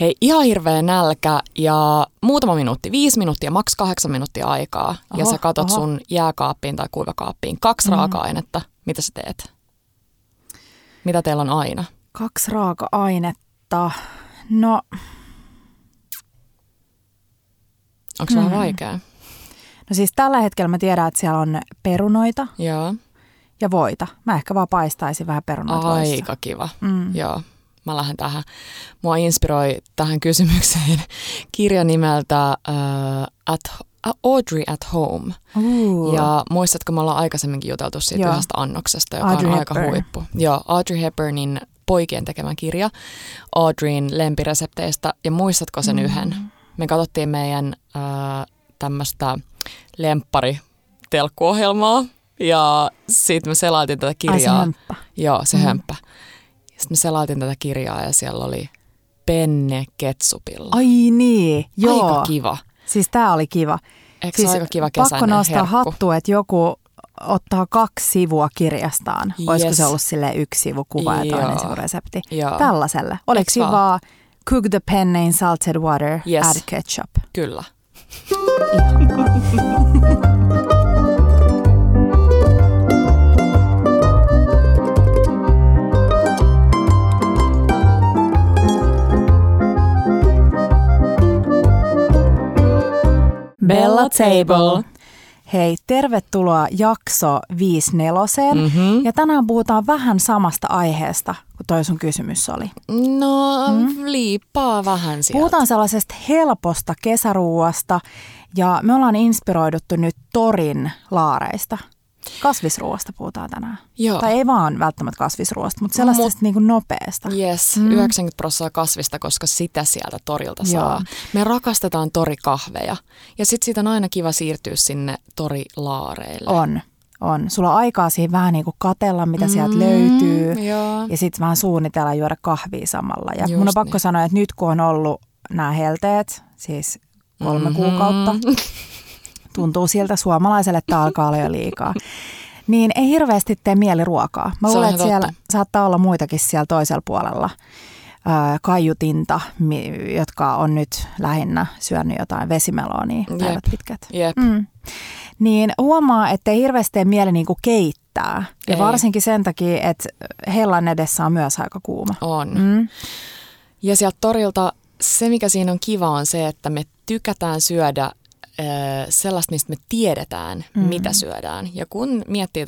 Hei, ihan hirveä nälkä ja muutama minuutti, 5 minuuttia, maks 8 minuuttia aikaa. Oho, ja sä katot sun jääkaappiin tai kuivakaappiin. 2 raaka-ainetta. Mitä sä teet? Mitä teillä on aina? 2 raaka-ainetta. No. Onko se vähän vaikea? No siis tällä hetkellä mä tiedän, että siellä on perunoita. Joo. Ja voita. Mä ehkä vaan paistaisin vähän perunoita. Aika kiva. Joo. Mä lähden tähän. Mua inspiroi tähän kysymykseen kirja nimeltä Audrey at Home. Ja muistatko, me ollaan aikaisemminkin juteltu siitä yhdestä annoksesta, joka Audrey on aika huippu. Joo, Audrey Hepburnin poikien tekemä kirja Audreyn lempiresepteistä. Ja muistatko sen yhden? Me katsottiin meidän tämmöistä lemppari-telkkuohjelmaa ja sitten me selaitin tätä kirjaa. Ai, se hömppä. Joo, se hömppä. Sitten me selaitin tätä kirjaa ja siellä oli penne ketsupilla. Ai niin, joo. Aika kiva. Siis tää oli kiva. Eikö siis aika kiva kesäinen herkku? Pakko nostaa hattua, että joku ottaa 2 sivua kirjastaan. Yes. Olisiko se ollut silleen 1 sivu kuva ja toinen sivu resepti? Joo. Tällaiselle. Oliko se vaan cook the penne in salted water, add ketchup? Kyllä. Bella Table. Hei, tervetuloa jakso 54. Ja tänään puhutaan vähän samasta aiheesta, kun toi sun kysymys oli. No, liippaa vähän sieltä. Puhutaan sellaisesta helposta kesäruuasta ja me ollaan inspiroiduttu nyt Torin laareista. Kasvisruoasta puhutaan tänään. Joo. Tai ei vaan välttämättä kasvisruoasta, mutta sellaisesta niin kuin nopeasta. Yes, 90% kasvista, koska sitä sieltä torilta saa. Me rakastetaan torikahveja ja sitten siitä on aina kiva siirtyä sinne torilaareille. On. Sulla on aikaa siihen vähän niin kuin katsella, mitä sieltä löytyy ja sitten vähän suunnitella juoda kahvia samalla. Ja just mun on pakko sanoa, että nyt kun on ollut nämä helteet, siis 3 kuukautta... Tuntuu siltä suomalaiselle, että alkaa olla jo liikaa. Niin ei hirveästi tee mieli ruokaa. Mä luulen, että siellä saattaa olla muitakin siellä toisella puolella. Kaiutinta, jotka on nyt lähinnä syönyt jotain vesimeloonia päivät pitkät. Niin huomaa, että ei hirveästi tee mieli niinku keittää. Ja varsinkin sen takia, että hellan edessä on myös aika kuuma. On. Ja sieltä torilta se, mikä siinä on kiva, on se, että me tykätään syödä sellaista, mistä me tiedetään, mitä syödään. Ja kun miettii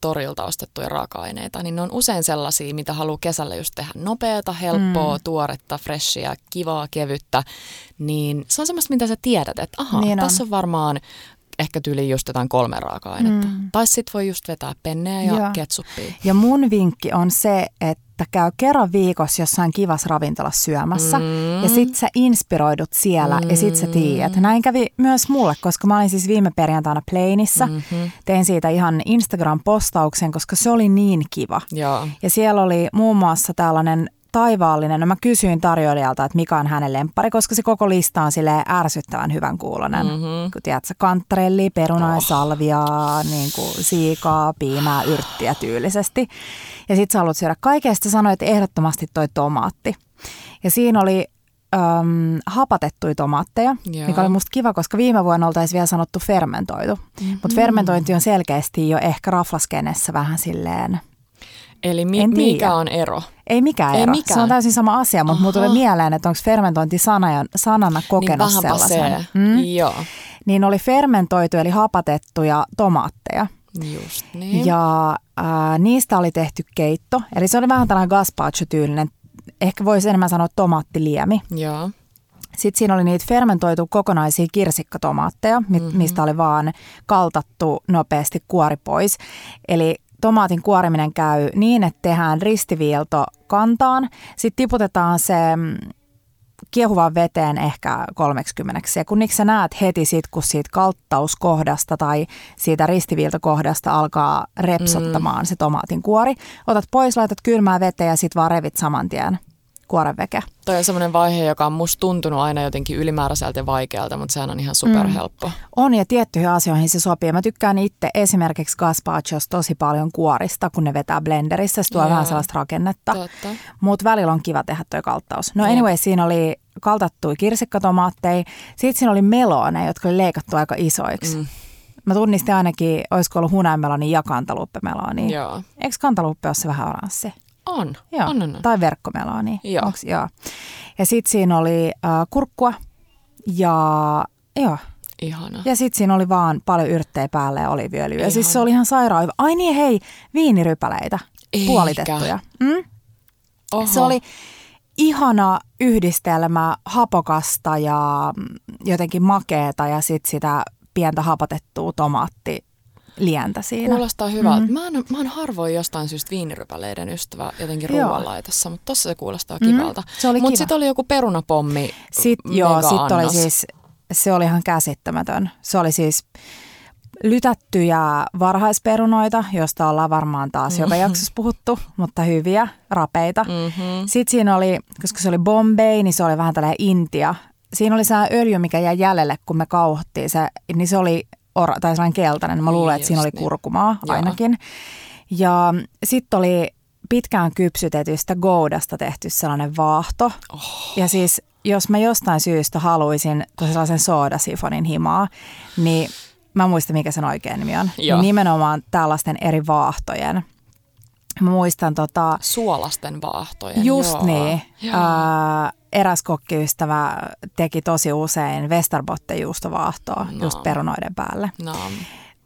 torilta ostettuja raaka-aineita, niin ne on usein sellaisia, mitä haluaa kesällä just tehdä nopeata, helppoa, tuoretta, freshia, kivaa, kevyttä. Niin se on semmoista, mitä sä tiedät, että aha, niin tässä on varmaan ehkä tyyli just jotain 3 raaka-ainetta. Tai sitten voi just vetää penneä ja ketsuppia. Ja mun vinkki on se, että käy kerran viikossa jossain kivassa ravintolassa syömässä ja sit sä inspiroidut siellä ja sit sä tiedät. Näin kävi myös mulle, koska mä olin siis viime perjantaina Pleinissa. Tein siitä ihan Instagram-postauksen, koska se oli niin kiva. Ja siellä oli muun muassa tällainen taivaallinen. No mä kysyin tarjoilijalta, että mikä on hänen lemppari, koska se koko lista on silleen ärsyttävän hyvän kuulonen. Kun tiedätkö, kantarelli, perunaa, salviaa, niin kuin siikaa, piimää, yrttiä tyylisesti. Ja sit sä haluat syödä kaikkea, sitten sanoit, että ehdottomasti toi tomaatti. Ja siinä oli hapatettuja tomaatteja, mikä oli musta kiva, koska viime vuonna oltaisiin vielä sanottu fermentoitu. Mutta fermentointi on selkeästi jo ehkä raflaskenessä vähän silleen... Eli mikä on ero? Ei mikään ero. Se on täysin sama asia, mutta mulla tuli mieleen, että onko fermentointi sanana kokenut niin sellaisen. Joo. Niin oli fermentoitu eli hapatettuja tomaatteja. Just niin. Ja niistä oli tehty keitto. Eli se oli vähän tällainen gazpacho-tyylinen. Ehkä voisi enemmän sanoa tomaattiliemi. Joo. Sitten siinä oli niitä fermentoitu kokonaisia kirsikkatomaatteja, mistä oli vaan kaltattu nopeasti kuori pois. Eli... Tomaatin kuoriminen käy niin, että tehdään ristiviilto kantaan. Sitten tiputetaan se kiehuvaan veteen ehkä 30 sekunniksi. Sä näet heti sit, kun siitä kalttauskohdasta tai siitä ristiviiltokohdasta alkaa repsottamaan se tomaatin kuori. Otat pois, laitat kylmää veteen ja sit vaan revit saman tien kuoren veke. Toi on semmoinen vaihe, joka on musta tuntunut aina jotenkin ylimääräiseltä ja vaikealta, mutta sehän on ihan superhelppo. On ja tiettyihin asioihin se sopii. Mä tykkään itse esimerkiksi gazpachosta tosi paljon kuorista, kun ne vetää blenderissä. Se tuo vähän sellaista rakennetta. Mutta välillä on kiva tehdä toi kalttaus. No anyway, siinä oli kaltattuja kirsikkatomaatteja. Sitten siinä oli melooneja, jotka oli leikattu aika isoiksi. Mm. Mä tunnistin ainakin, olisiko ollut hunainmelonia ja kantaluuppimelonia. Joo. Eikö kantaluuppi ole se vähän oranssi? On. Joo. On. Tai verkkomelonia. Joo. Onks? Joo. Ja sitten siinä oli kurkkua ja joo. Ihana. Ja sitten siinä oli vaan paljon yrttejä päälle ja oliiviöljyä. Ja siis se oli ihan sairaan hyvä. Ai niin hei, viinirypäleitä. Eikä. Puolitettuja. Mm? Se oli ihana yhdistelmä hapokasta ja jotenkin makeeta ja sitten sitä pientä hapatettua tomaattilientä siinä. Kuulostaa hyvältä. Mm-hmm. Mä oon harvoin jostain syystä viinirypäleiden ystävä jotenkin ruoanlaitossa, mutta tossa se kuulostaa kivalta. Mm-hmm. Mutta sitten oli joku perunapommi. Sitten oli siis... Se oli ihan käsittämätön. Se oli siis lytättyjä varhaisperunoita, josta ollaan varmaan taas joka jaksossa puhuttu, mutta hyviä, rapeita. Mm-hmm. Sitten siinä oli, koska se oli Bombay, niin se oli vähän tällainen Intia. Siinä oli sellainen öljy, mikä jäi jäljelle, kun me kauhottiin se, niin se oli tai sellainen keltainen. Mä luulen, että siinä oli kurkumaa ainakin. Ja sitten oli pitkään kypsytetystä goudasta tehty sellainen vaahto. Oh. Ja siis... Jos mä jostain syystä haluaisin sellaisen soodasifonin himaa, niin mä muistan, mikä sen oikea nimi on. Niin nimenomaan tällaisten eri vaahtojen. Mä muistan suolasten vaahtojen. Just joo. Niin. Joo. Eräs kokkiystävä teki tosi usein Westerbotte-juustovaahtoa just perunoiden päälle. No.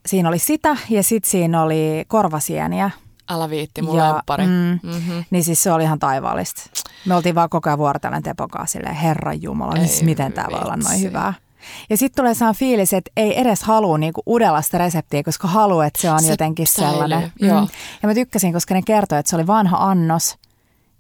Siinä oli sitä ja sitten siinä oli korvasieniä. Älä viitti, mun lemppari. Mm-hmm. Niin siis se oli ihan taivaallista. Me oltiin vaan koko ajan vuorotellen Tepokaa silleen, herranjumala, miten tää voi olla noin hyvää. Ja sitten tulee sellainen fiilis, että ei edes halua niinku udella sitä reseptiä, koska haluaa, että se on jotenkin sellainen. Joo. Ja mä tykkäsin, koska ne kertoi, että se oli vanha annos,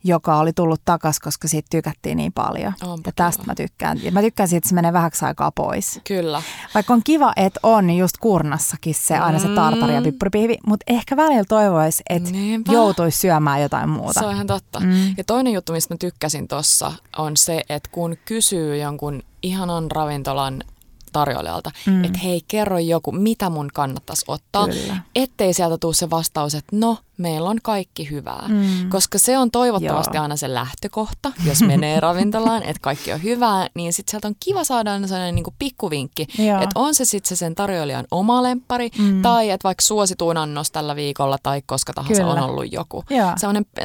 joka oli tullut takas, koska siitä tykättiin niin paljon. Onpa ja tästä kiva. Mä tykkään. Ja mä tykkään siitä, että se menee vähäksi aikaa pois. Kyllä. Vaikka on kiva, että on just kurnassakin se aina se tartari ja pippuripihvi, mutta ehkä välillä toivoisi, että joutuisi syömään jotain muuta. Se on ihan totta. Mm. Ja toinen juttu, mistä mä tykkäsin tossa, on se, että kun kysyy jonkun ihanan ravintolan tarjoilijalta, että hei, kerro joku, mitä mun kannattaisi ottaa, kyllä. ettei sieltä tule se vastaus, että no, meillä on kaikki hyvää, koska se on toivottavasti aina se lähtökohta, jos menee ravintolaan, että kaikki on hyvää, niin sitten sieltä on kiva saada aina sellainen niin kuin pikkuvinkki, että on se sitten se sen tarjoilijan oma lemppari, tai että vaikka suosituin annos tällä viikolla, tai koska tahansa kyllä. on ollut joku.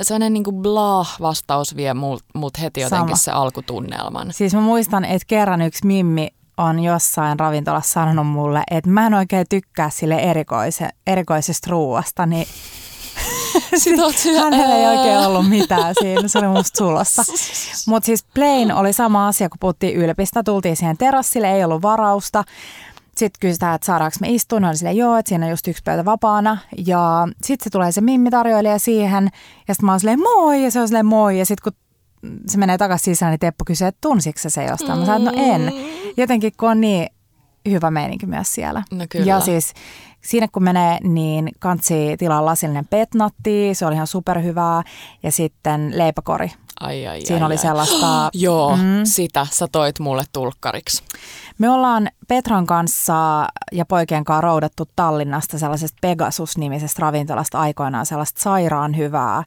Sellainen niin kuin blah-vastaus vie mut heti jotenkin se alkutunnelman. Siis mä muistan, että kerran yksi mimmi on jossain ravintolassa sanonut mulle, että mä en oikein tykkää sille erikoisesta ruuasta, niin hänellä ei oikein ollut mitään siinä, se oli musta sulossa. Mutta siis Plein oli sama asia, kun puhuttiin Ylpistä, tultiin siihen terassille, ei ollut varausta. Sitten kysytään, että saadaanko me istua, niin oli silleen, joo, että siinä on just yksi pöytä vapaana. Ja sitten se tulee se mimmitarjoilija siihen, ja sitten mä oon silleen moi, ja se on silleen moi, ja sitten kun se menee takaisin sisään, niin Teppo kysyy, että tunsiksä se jostain? Mä sanoin, no en. Jotenkin kun on niin hyvä meininki myös siellä. No kyllä. Ja siis siinä kun menee, niin kansi tilaa lasillinen petnatti, se oli ihan superhyvää. Ja sitten leipäkori. Siinä oli sellaista... Joo, sitä sä toit mulle tulkkariksi. Me ollaan Petran kanssa ja poikien kanssa roudattu Tallinnasta sellaisesta Pegasus-nimisestä ravintolasta aikoinaan sellaista sairaan hyvää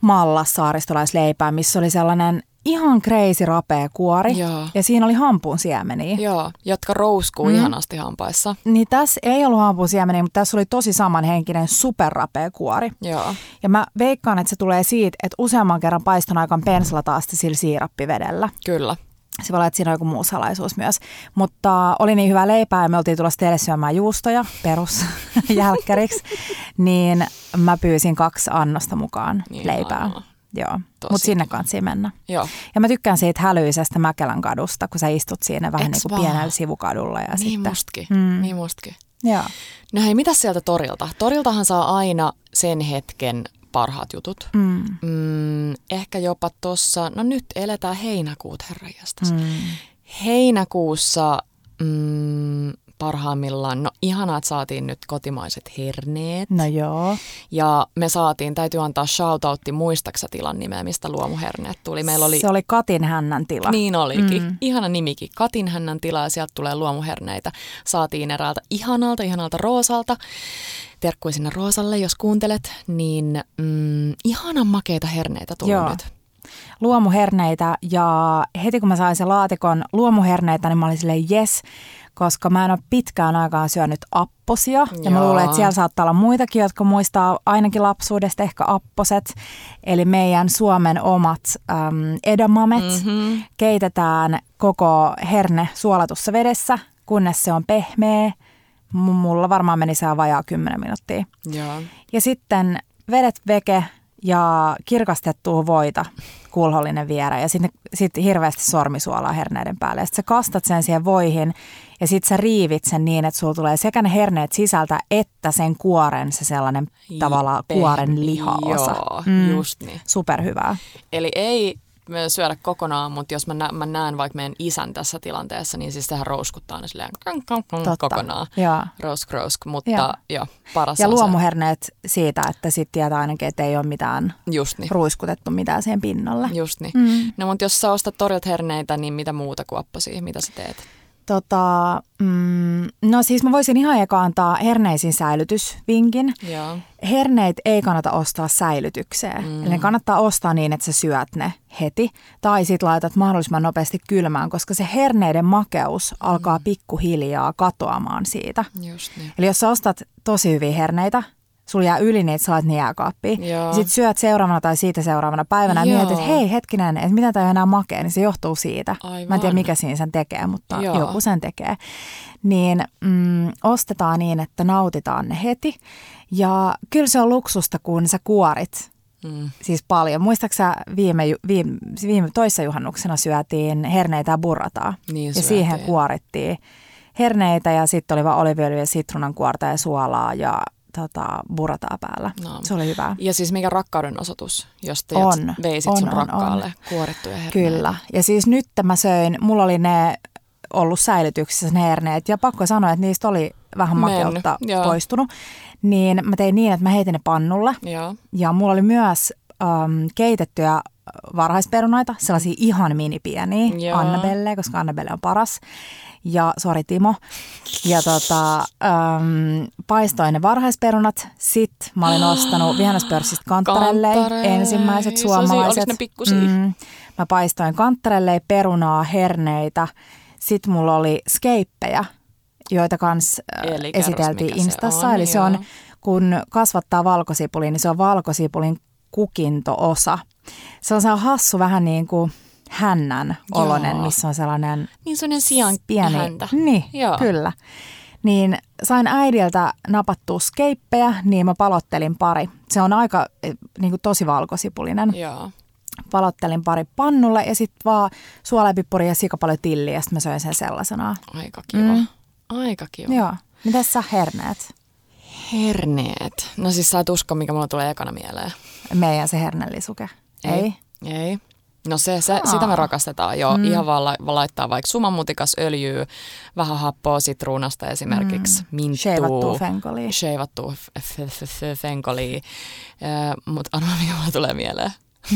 mallassaaristolaisleipää, missä oli sellainen ihan crazy rapea kuori. Joo. Ja siinä oli hampuun siemeniä. Joo, jotka rouskuu ihanasti hampaissa. Niin tässä ei ollut hampuun siemeniä, mutta tässä oli tosi samanhenkinen superrapea kuori. Joo. Ja mä veikkaan, että se tulee siitä, että useamman kerran paiston aikaan penslataan sitä sillä siirappivedellä. Kyllä. Se voi olla, että siinä on joku muu salaisuus myös. Mutta oli niin hyvä leipää ja me oltiin tulossa teille syömään juustoja perusjälkkäriksi. Niin mä pyysin 2 annosta mukaan niin leipää. Joo, mutta sinne kansi mennä. Joo. Ja mä tykkään siitä hälyisestä Mäkelän kadusta, kun sä istut siinä vähän niin kuin pienellä sivukadulla. Ja niin mustakin, niin mustakin. Joo. No hei, mitä sieltä torilta? Toriltahan saa aina sen hetken parhaat jutut. Ehkä jopa tuossa, no nyt eletään heinäkuut, herranjestas. Heinäkuussa parhaimmillaan, no ihanaa, että saatiin nyt kotimaiset herneet. No joo. Ja me saatiin, täytyy antaa shoutoutti, muistaksä tilan nimeä, mistä luomuherneet tuli. Meillä oli, se oli Katin hännän tila. Niin olikin. Ihana nimikin, Katin hännän tila ja sieltä tulee luomuherneitä. Saatiin eräältä ihanalta Roosalta. Terkkui sinne Roosalle, jos kuuntelet, niin ihana makeita herneitä tuli nyt. luomuherneitä ja heti kun mä sain sen laatikon luomuherneitä, niin mä olin silleen jes, koska mä en ole pitkään aikaan syönyt apposia. Ja joo. Mä luulen, että siellä saattaa olla muitakin, jotka muistaa ainakin lapsuudesta ehkä apposet. Eli meidän Suomen omat edamamet keitetään koko herne suolatussa vedessä, kunnes se on pehmeä. Mulla varmaan meni se vajaa 10 minuuttia. Joo. Ja sitten vedet veke ja kirkastettua voita, kulhollinen vierä. Ja sitten sit hirveästi sormisuolaa herneiden päälle. Ja sitten sä kastat sen siihen voihin ja sitten sä riivit sen niin, että sulla tulee sekä ne herneet sisältä että sen kuoren, se sellainen tavallaan kuoren lihaosa. Joo, just niin. Superhyvää. Eli ei syödä kokonaan, mutta jos mä näen vaikka meidän isän tässä tilanteessa, niin siis sehän rouskuttaa ne silleen kokonaan. Rousk, mutta joo, paras ja on se. Ja luomuherneet siitä, että sitten tietää ainakin, että ei ole mitään ruiskutettu mitään siihen pinnalle. Just niin. Mm. No mutta jos sä ostat torjot herneitä, niin mitä muuta kuin apposia? Mitä sä teet? No siis mä voisin ihan eka antaa herneisiin säilytysvinkin. Joo. Herneit ei kannata ostaa säilytykseen. Eli ne kannattaa ostaa niin, että sä syöt ne heti. Tai sit laitat mahdollisimman nopeasti kylmään, koska se herneiden makeus alkaa pikkuhiljaa katoamaan siitä. Just niin. Eli jos sä ostat tosi hyviä herneitä, sulla jää yli niitä, sä laitat ne jääkaappiin. Sitten syöt seuraavana tai siitä seuraavana päivänä ja mietit, että hei hetkinen, että mitä tämä ei enää makea, niin se johtuu siitä. Aivan. Mä en tiedä mikä siinä sen tekee, mutta joku sen tekee. Niin ostetaan niin, että nautitaan ne heti. Ja kyllä se on luksusta, kun sä kuorit siis paljon. Muistatko sä viime toissa juhannuksena syötiin herneitä ja burrataa? Niin ja siihen kuorittiin herneitä ja sitten oli vaan oliviöljyä ja sitruunankuorta ja suolaa ja burataa päällä. No. Se oli hyvä. Ja siis mikä rakkauden osoitus, jos te veisit sun rakkaalle kuorittuja herneitä. Kyllä. Ja siis nyt mä söin, mulla oli ne ollut säilytyksessä ne herneet ja pakko sanoa, että niistä oli vähän makeutta poistunut. Niin mä tein niin, että mä heitin ne pannulle. Ja mulla oli myös keitettyjä varhaisperunaita, sellaisia ihan minipieniä, Annabelle, koska Annabelle on paras. Ja sori Timo. Ja paistoin ne varhaisperunat. Sitten mä olin ostanut vihannaspörssistä kanttarelleja, ensimmäiset suomalaiset. Oliko ne pikkusia? Mä paistoin kanttarelleja, perunaa, herneitä. Sitten mulla oli skeippejä, joita kans esiteltiin Instassa. Se on, eli se on, kun kasvattaa valkosipulia, niin se on valkosipulin kukinto-osa. Se on hassu vähän niin kuin hännän oloinen, missä on sellainen niin se on sian pieni häntä. Niin, kyllä. Niin sain äidiltä napattua skeippejä, niin mä palottelin pari. Se on aika niin kuin tosi valkosipulinen. Joo. Palottelin pari pannulle ja sitten vaan suolapippuri ja sikapaljo tilliä ja sitten mä söin sen sellaisenaan. Aika kiva. Aika kiva. Joo. Mitäs sä herneet? Herneet. No siis sä et usko, mikä mulla tulee ekana mieleen. Meidän se hernellisuke. Ei. No se sitä me rakastetaan jo. Ihan vaan laittaa vaikka sumanmutikas öljyä, vähän happoa sitruunasta esimerkiksi, minttua. Sheivattua fenkoliä. Mutta arvaa, mikä mulla tulee mieleen.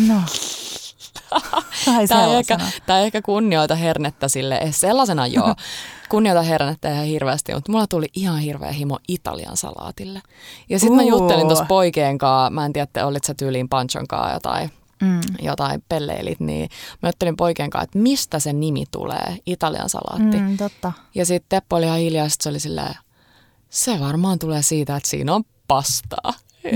No. Tämä ei ehkä kunnioita hernettä silleen. Sellaisena joo. Kunnioita hernettä ihan hirveästi, mutta mulla tuli ihan hirveä himo Italian salaatille. Ja sitten mä juttelin tuossa poikien kanssa. Mä en tiedä, olit sä tyyliin Panchon kanssa jotain pelleilit, niin mä juttelin poikien kanssa, että mistä se nimi tulee, Italian salaatti. Totta. Ja sitten Teppo oli ihan hiljaa, se oli silleen, se varmaan tulee siitä, että siinä on pastaa.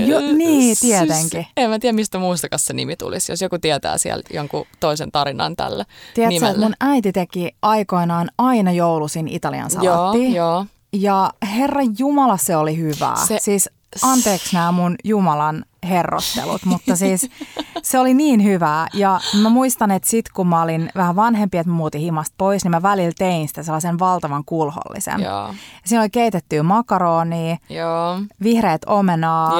Jo, niin, tietenkin. Siis, en mä tiedä, mistä muustakaan se nimi tulisi, jos joku tietää siellä jonkun toisen tarinan tällä nimellä. Tiedätkö, että mun äiti teki aikoinaan aina joulusin Italian salaattia. Joo. Ja herra jumala, se oli hyvää. Siis anteeksi nämä mun jumalan herrottelut, mutta siis se oli niin hyvää. Ja mä muistan, että sit kun mä olin vähän vanhempi, että mä muutin himasta pois, niin mä välillä tein sitä sellaisen valtavan kulhollisen. Joo. Siinä oli keitettyä makaronia, vihreät omenaa,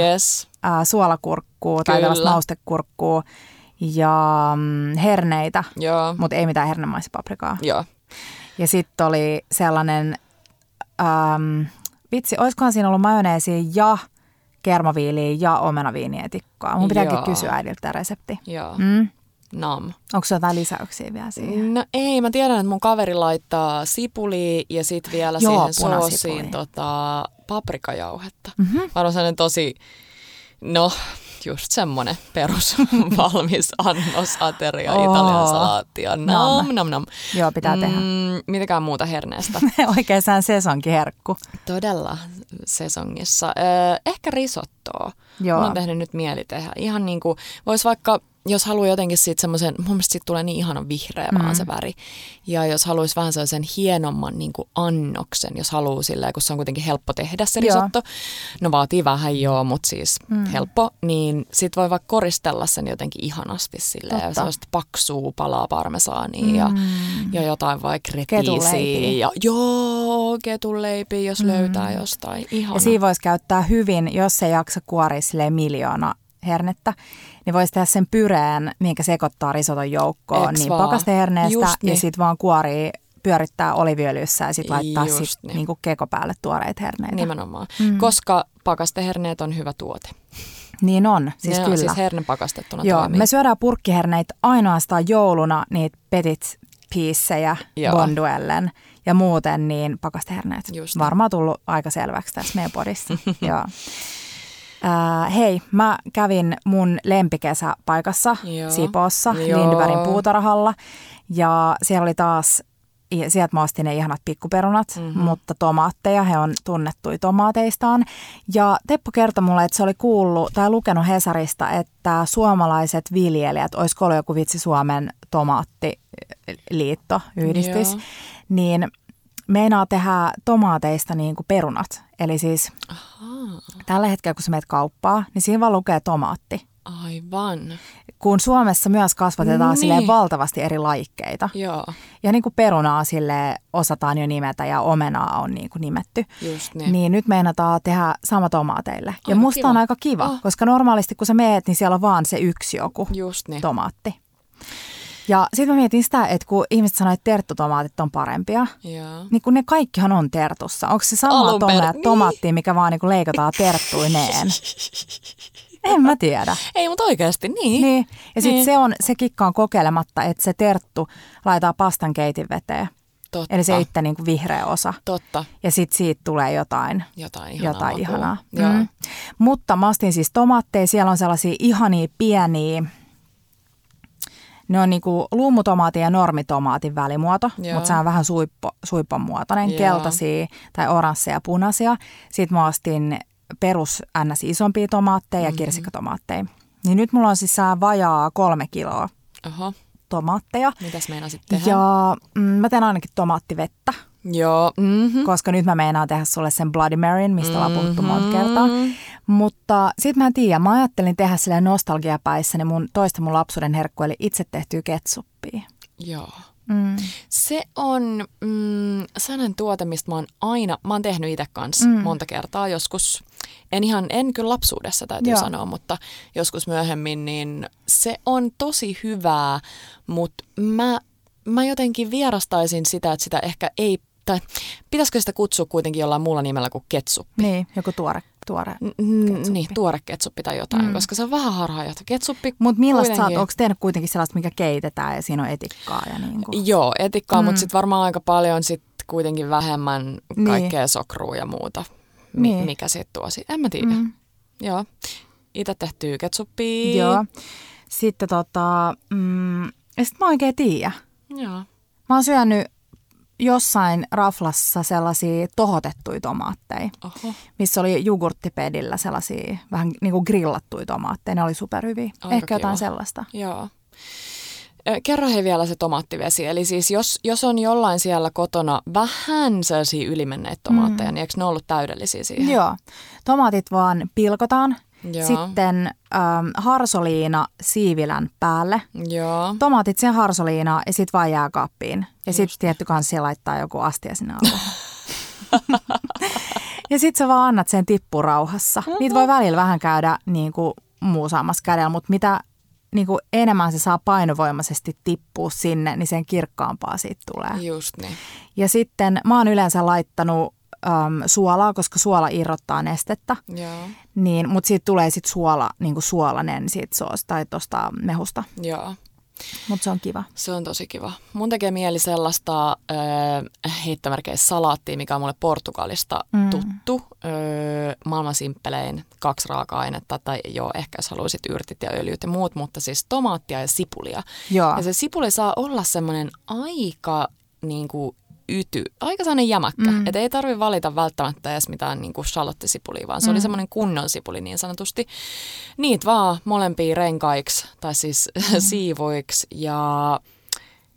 suolakurkkuu tai tällaista maustekurkkuu ja herneitä, mutta ei mitään hernemaissipaprikaa. Joo. Ja sitten oli sellainen, olisikohan siinä ollut majoneesia ja kermaviiliä ja omenaviiniä tikkaa. Mun pitääkin kysyä äidiltä tämä resepti. Joo. Nam. Onko se jotain lisäyksiä vielä siihen? No ei, mä tiedän, että mun kaveri laittaa sipulia ja sit vielä siihen soosiin paprikajauhetta. Varmaan sellainen tosi, Just semmoinen perus valmis annosateria, italian salaattia. Nom. Joo, pitää tehdä. Mitäkään muuta herneestä. Oikeastaan sesonkiherkku. Todella sesongissa. Ehkä risottoa. Joo. Mun on tehnyt nyt mieli tehdä. Ihan niin kuin, vois vaikka, jos haluaa jotenkin siitä semmoisen, mun mielestä siitä tulee niin ihanan vihreä vaan se väri. Ja jos haluaisi vähän sellaisen hienomman niin kuin annoksen, jos haluaa silleen, kun se on kuitenkin helppo tehdä se risotto. No vaatii vähän mutta siis helppo. Niin sit voi vaikka koristella sen jotenkin ihanasti silleen. Totta. Ja sellaista paksua palaa parmesaania ja jotain vaikka rekiisiä. Ja joo, ketuleipiä, jos löytää jostain. Ihana. Ja siinä voisi käyttää hyvin, jos ei jaksa kuoria silleen miljoona hernettä, niin voisi tehdä sen pyreen, minkä sekoittaa risoton joukkoon, niin pakasteherneestä niin. Ja sitten vaan kuorii, pyörittää oliviöljyssä ja sitten laittaa sit niinku keko päälle tuoreita herneitä. Nimenomaan, koska pakasteherneet on hyvä tuote. Niin on, siis ne kyllä. On siis hernepakastettuna toimii. Me syödään purkkiherneitä ainoastaan jouluna niitä petit piissejä bonduellen. Ja muuten niin pakasteherneet. Varmaan tullut aika selväksi tässä meidän podissa. Joo. Hei, mä kävin mun lempikesäpaikassa Sipoossa, Lindbergin puutarhalla ja siellä oli taas, sieltä mä ostin ne ihanat pikkuperunat, mutta tomaatteja, he on tunnettuja tomaateistaan. Ja Teppo kertoi mulle, että se oli kuullut tai lukenut Hesarista, että suomalaiset viljelijät, olisiko ollut joku vitsi Suomen tomaattiliitto yhdistys, niin meinaa tehdä tomaateista niin kuin perunat. Eli siis tällä hetkellä, kun sä menet kauppaa, niin siinä vaan lukee tomaatti. Aivan. Kun Suomessa myös kasvatetaan silleen valtavasti eri lajikkeita. Joo. Ja niin kuin perunaa silleen osataan jo nimetä ja omenaa on niin kuin nimetty. Just niin. Niin nyt meinataan tehdä sama tomaateille. Aika ja musta kiva. On aika kiva, koska normaalisti kun sä meet, niin siellä on vaan se yksi joku tomaatti. Ja sitten mä mietin sitä, että kun ihmiset sanoo, että terttutomaatit on parempia, niin kun ne kaikkihan on tertussa. Onko se sama tomaatti, mikä vaan niin leikataan terttuineen? En mä tiedä. Ei, mutta oikeasti niin. Ja sitten se kikka on kokeilematta, että se terttu laitetaan pastan keitin veteen. Totta. Eli se itse niin kuin vihreä osa. Totta. Ja sitten siitä tulee jotain ihanaa. Mm. Mutta mä ostin siis tomaatteja. Siellä on sellaisia ihania pieniä. Ne on niinku luumutomaatin ja normitomaatin välimuoto, mutta se on vähän suippan muotoinen, keltaisia tai oransseja ja punaisia. Sitten mä ostin perus ns. Isompia tomaatteja ja kirsikkatomaatteja. Niin nyt mulla on siis vajaa 3 kiloa tomaatteja. Mitäs meinasit tehdä? Ja, mä teen ainakin tomaattivettä. Joo. Mm-hmm. Koska nyt mä meinaan tehdä sulle sen Bloody Maryn, mistä ollaan puhuttu monta kertaa. Mutta sit mä en tiedä, mä ajattelin tehdä silleen nostalgiapäissä ne mun lapsuuden herkku, eli itse tehtyä ketsuppia. Joo. Mm. Se on sellainen tuote, mistä mä oon tehnyt itse kanssa monta kertaa joskus. En kyllä lapsuudessa täytyy sanoa, mutta joskus myöhemmin, niin se on tosi hyvää, mutta mä jotenkin vierastaisin sitä, että sitä ehkä ei, tai pitäisikö sitä kutsua kuitenkin jollain muulla nimellä kuin ketsuppi? Niin, joku tuore ketsuppi. Niin, tuore ketsuppi tai jotain, koska se on vähän harhaanjohto. Ketsuppi. Mutta millaista sä oot, onko tehnyt kuitenkin sellaista, mikä keitetään ja siinä on etikkaa? Ja niin kuin? Joo, etikkaa, mutta sitten varmaan aika paljon sit kuitenkin vähemmän kaikkea sokrua ja muuta, mikä siitä tuo. En mä tiedä. Joo, itse tehtyä ketsuppia. Joo, sitten ja sitten mä oikein tiedän. Joo. Mä oon syönyt jossain raflassa sellaisia tohotettuja tomaatteja, missä oli jogurttipedillä sellaisia vähän niin kuin grillattuja tomaatteja. Ne oli superhyviä. Aika ehkä kiva. Jotain sellaista. Joo. Kerro hei vielä se tomaattivesi. Eli siis jos on jollain siellä kotona vähän sellaisia ylimenneitä tomaatteja, niin eikö ne ollut täydellisiä siihen? Joo. Tomaatit vaan pilkotaan. Joo. Sitten harsoliina siivilän päälle. Joo. Tomaatit sen harsoliinaan ja sitten vaan jääkaappiin. Ja sitten tietty kanssa laittaa joku astia sinne alle. Ja sitten sä vaan annat sen tippu rauhassa. Niitä voi välillä vähän käydä niinku muusaamassa kädellä, mutta mitä niinku enemmän se saa painovoimaisesti tippua sinne, niin sen kirkkaampaa siitä tulee. Just niin. Ja sitten mä oon yleensä laittanut suolaa, koska suola irrottaa nestettä. Joo. Niin, mutta siitä tulee sitten suolanen siitä soosta tai tuosta mehusta. Joo. Mutta se on kiva. Se on tosi kiva. Mun tekee mieli sellaista heittämärkeissä salaattia, mikä on mulle Portugalista tuttu. Maailman simppelein 2 raaka-ainetta, tai joo, ehkä jos haluaisit yrtit ja öljyt ja muut, mutta siis tomaattia ja sipulia. Joo. Ja se sipuli saa olla semmoinen aika niinku aika sellainen jämäkkä. Että ei tarvitse valita välttämättä edes mitään niin kuin shallottisipulia, vaan se oli semmoinen kunnon sipuli niin sanotusti. Niitä vaan molempia renkaiksi tai siis siivoiksi. Ja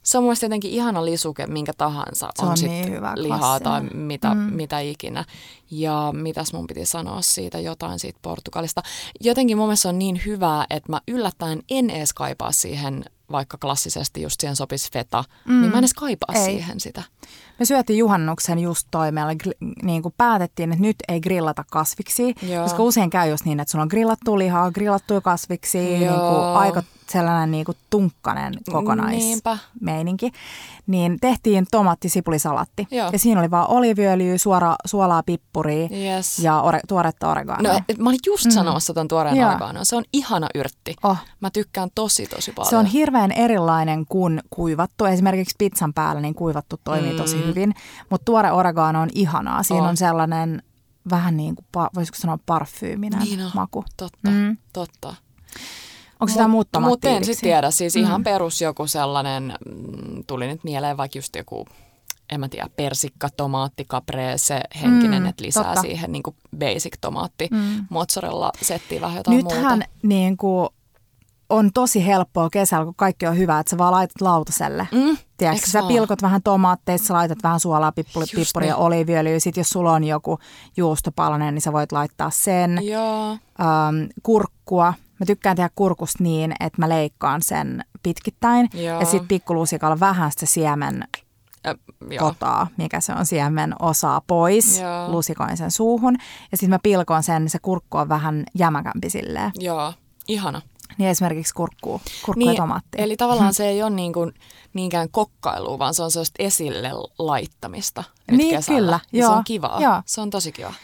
se on mun mielestä jotenkin ihana lisuke, minkä tahansa se on sitten niin lihaa klassinen. Tai mitä ikinä. Ja mitäs mun piti sanoa siitä jotain siitä Portugalista. Jotenkin mun mielestä se on niin hyvää, että mä yllättäen en edes kaipaa siihen, vaikka klassisesti just siihen sopisi feta, niin mä en edes kaipaa siihen sitä. Me syötiin juhannuksen just toi, meillä niin kuin päätettiin, että nyt ei grillata kasviksi, koska usein käy just niin, että sulla on grillattu lihaa, grillattuja kasviksi, niin kuin aika sellainen niin kuin tunkkainen kokonaismeininki. Niin tehtiin tomaatti-sipulisalatti. Joo. Ja siinä oli vaan oliiviöljyä, suolaa, pippuria ja tuoretta oreganoa. No, mä olin just sanomassa ton tuoreen oreganoa. Se on ihana yrtti. Oh. Mä tykkään tosi paljon. Se on hirveän erilainen kuin kuivattu. Esimerkiksi pizzan päällä niin kuivattu toimii tosi hyvin. Mutta tuore oregano on ihanaa. Siinä on sellainen vähän niin kuin, voisiko sanoa parfyyminen maku. Totta. Onko sitä muut tomattiiksi? Mutta en sitten tiedä. Siis ihan perus joku sellainen, tuli nyt mieleen vaikka just joku, en mä tiedä, persikka, tomaatti, caprese henkinen, että lisää siihen niin kuin basic tomaatti, mozzarella settiin vähän jotain muuta. Nythän niin kuin on tosi helppoa kesällä, kun kaikki on hyvä, että sä vaan laitat lautaselle. Tiedätkö, sä pilkot vähän tomaatteista, sä laitat vähän suolaa, pippuria, niin. Oliiviöljyä. Sitten jos sulla on joku juustopalanen, niin sä voit laittaa sen. Kurkkua. Mä tykkään tehdä kurkusta niin, että mä leikkaan sen pitkittäin. Ja sitten pikkuluusikalla vähän sitä siemen kotaa, mikä se on siemen osaa pois, luusikoin sen suuhun. Ja sitten mä pilkoon sen, niin se kurkku on vähän jämäkämpi silleen. Joo, ihana. Niin esimerkiksi kurkku niin, ja tomaattia. Eli tavallaan se ei ole niin kuin, niinkään kokkailua, vaan se on sellaista esille laittamista nyt niin, kesällä. Kyllä, joo. Se on kivaa, se on tosi kiva.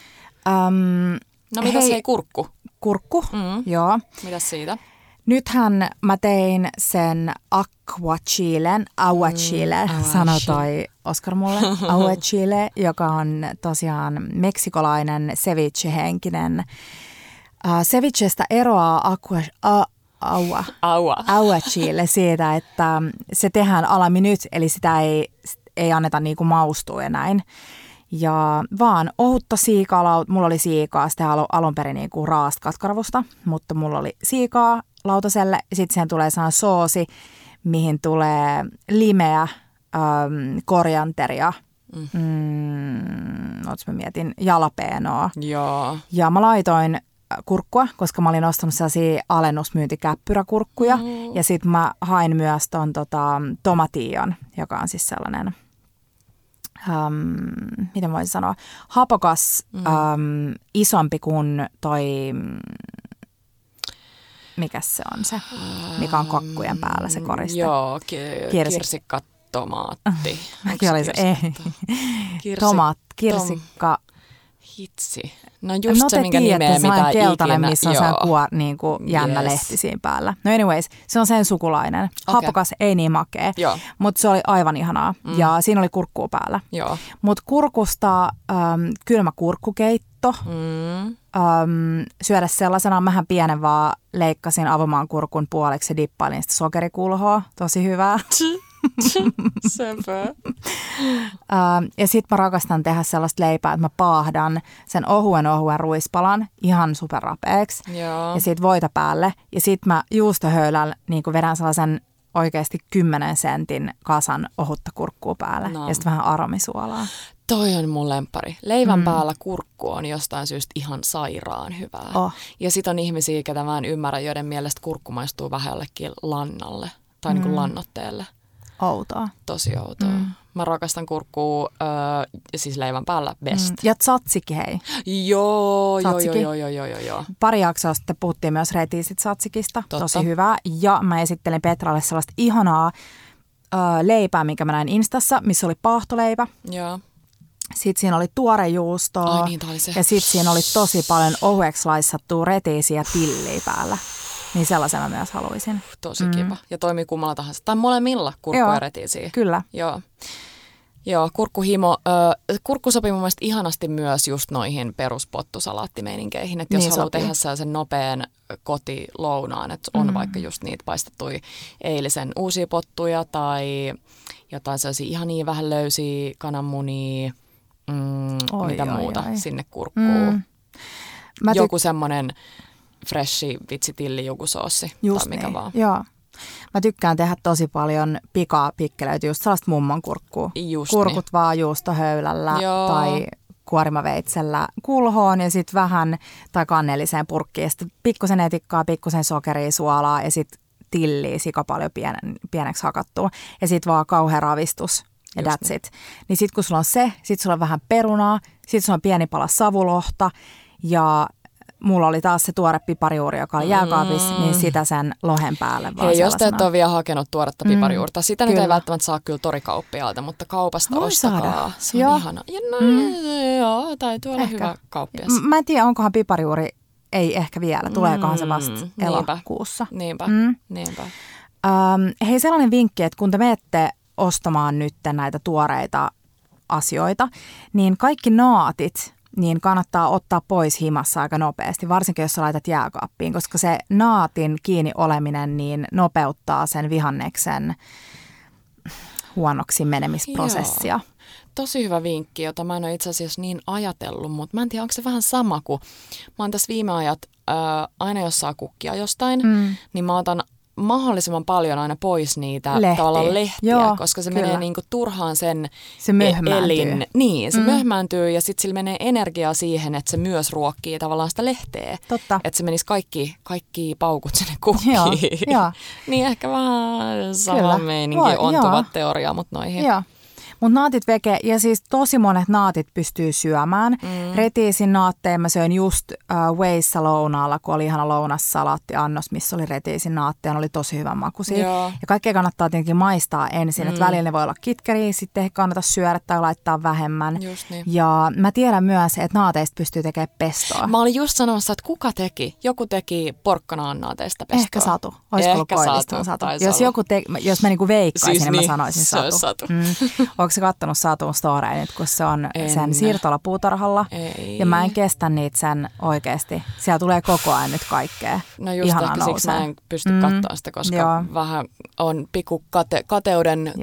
No mitä se kurkku? Kurkku, joo. Mitäs siitä? Nythän mä tein sen aguachile, sanoi toi Oskar mulle, aguachile, joka on tosiaan meksikolainen ceviche-henkinen. Cevichestä eroaa aguachile siitä, että se tehdään a la minute, eli sitä ei anneta niinku maustua ja näin. Ja vaan ohutta siikaa, mulla oli siikaa, sitä alun perin niinku raasta katkarvusta, mutta mulla oli siikaa lautaselle. Sitten siihen tulee sellainen soosi, mihin tulee limeä, korianteria, mä mietin, jalapeenoa. Ja mä laitoin kurkkua, koska mä olin ostanut sellaisia alennusmyyntikäppyräkurkkuja. Ja sitten mä hain myös ton tomatillan, joka on siis sellainen... miten voisin sanoa, hapokas, isompi kuin toi, mikäs se on se, mikä on kakkujen päällä se koriste. Joo, kirsikkatomaatti. Mäkin oli se, ei. Kirsikka. Hitsi. No just no se, minkä nimeä mitä keltainen, ikinä. Missä on se niin jännä lehti siinä päällä. No anyways, se on sen sukulainen. Okay. Hapokas, ei niin makea. Mutta se oli aivan ihanaa. Ja siinä oli kurkkua päällä. Mutta kurkusta kylmä kurkkukeitto. Syödä sellaisena. Mähän pienen vaan leikkasin avomaan kurkun puoleksi ja dippailin sitä sokerikulhoa. Tosi hyvää. Ja sit mä rakastan tehdä sellaista leipää, että mä paahdan sen ohuen ruispalan ihan superrapeeksi ja sit voita päälle. Ja sit mä juustohöylällä niin vedän sellaisen oikeasti 10 sentin kasan ohutta kurkkua päälle ja sit vähän aromisuolaa. Toi on mun lemppari. Leivän päällä kurkku on jostain syystä ihan sairaan hyvää. Ja sit on ihmisiä, ketä mä en ymmärrä, joiden mielestä kurkku maistuu vähän jollekin lannalle tai niin kuin lannoitteelle. Outoa. Tosi outoa. Mä rakastan kurkkua, siis leivän päällä best. Ja tzatziki, hei. Joo. Pari jaksoa sitten puhuttiin myös retiisit tzatzikista. Tosi hyvää. Ja mä esittelin Petralle sellaista ihanaa leipää, minkä mä näin Instassa, missä oli paahtoleipä. Joo. Sitten siinä oli tuorejuustoa. Ai niin, ja sitten siinä oli tosi paljon ohueksi laissattua retiisiä tilliä päällä. Niin sellaisen mä myös haluaisin. Tosi kiva. Ja toimii kummalla tahansa. Tai molemmilla kurkku ja retiisiä. Kyllä. Joo. Joo, kurkkuhimo. Kurkku sopii mun mielestä ihanasti myös just noihin peruspottusalaattimeininkkeihin. Että jos niin haluaa tehdä sellaisen nopean kotilounaan, että on vaikka just niitä paistettuja eilisen uusia pottuja tai jotain sellaisia ihania vähän löysiä kananmunia, mitä muuta sinne kurkkuun. Joku semmoinen freshi vitsitilli, joku soossi tai mikä niin vaan. Joo. Mä tykkään tehdä tosi paljon pikkelöitä, just sellaista mummon kurkkua. Kurkut vaan juustohöylällä tai kuorimaveitsellä kulhoon ja sitten vähän tai kannelliseen purkkiin. Ja sitten pikkusen etikkaa, pikkusen sokeria, suolaa ja sitten tilliä sika paljon pieneksi hakattua. Ja sitten vaan kauhea ravistus ja that's it. Niin sitten kun sulla on se, sitten sulla on vähän perunaa, sitten sulla on pieni pala savulohta ja... Mulla oli taas se tuore piparijuuri, joka oli jääkaapissa, niin sitä sen lohen päälle vaan sellaisena. Jos te et ole vielä hakenut tuoretta piparijuurta, sitä nyt ei välttämättä saa kyllä torikauppiaalta, mutta kaupasta ostakaa. Se on ihana. Joo, tai tuolla hyvä kauppias. Mä en tiedä, onkohan piparijuuri, ei ehkä vielä, tuleekohan se vasta elokuussa. Niinpä. Hei, sellainen vinkki, että kun te menette ostamaan nyt näitä tuoreita asioita, niin kaikki naatit... niin kannattaa ottaa pois himassa aika nopeasti, varsinkin jos sä laitat jääkaappiin, koska se naatin kiinni oleminen niin nopeuttaa sen vihanneksen huonoksi menemisprosessia. Joo. Tosi hyvä vinkki, jota mä en ole itse asiassa niin ajatellut, mutta mä en tiedä, onko se vähän sama kuin mä oon tässä viime ajat aina jos saa kukkia jostain, niin mä otan mahdollisimman paljon aina pois niitä lehtiä, koska se menee niinku turhaan sen elin. Niin, se möhmääntyy ja sitten sillä menee energiaa siihen, että se myös ruokkii tavallaan sitä lehteä. Totta. Että se menisi kaikki paukut sinne kukkiin. Joo. Niin ehkä vähän sama meininki ontuvat teoriaa, mutta noihin. Joo. Mutta naatit veke, ja siis tosi monet naatit pystyy syömään. Retiisin naatteja mä söin just Wayssa lounaalla, kun oli ihana lounassalaattiannos, missä oli retiisin naatteja, ne oli tosi hyvän makuisia. Ja kaikkea kannattaa tietenkin maistaa ensin, että välillä ne voi olla kitkeriä, sitten ehkä kannata syödä tai laittaa vähemmän. Niin. Ja mä tiedän myös, että naateista pystyy tekemään pestoa. Mä olin just sanomassa, että kuka teki? Joku teki porkkanaan naateista pestoa. Ehkä Satu. Olisiko ollut Koiviston Satu? Jos mä niinku veikkaisin, siis niin mä sanoisin Satu. Oletko sä kattonut Satun storeen nyt, kun se on sen siirtolla puutarhalla? Ei. Ja mä en kestä niitä sen oikeasti. Siellä tulee koko ajan nyt kaikkea. No just ihana ehkä siksi mä en pysty katsoa sitä, koska vähän on pikku kateuden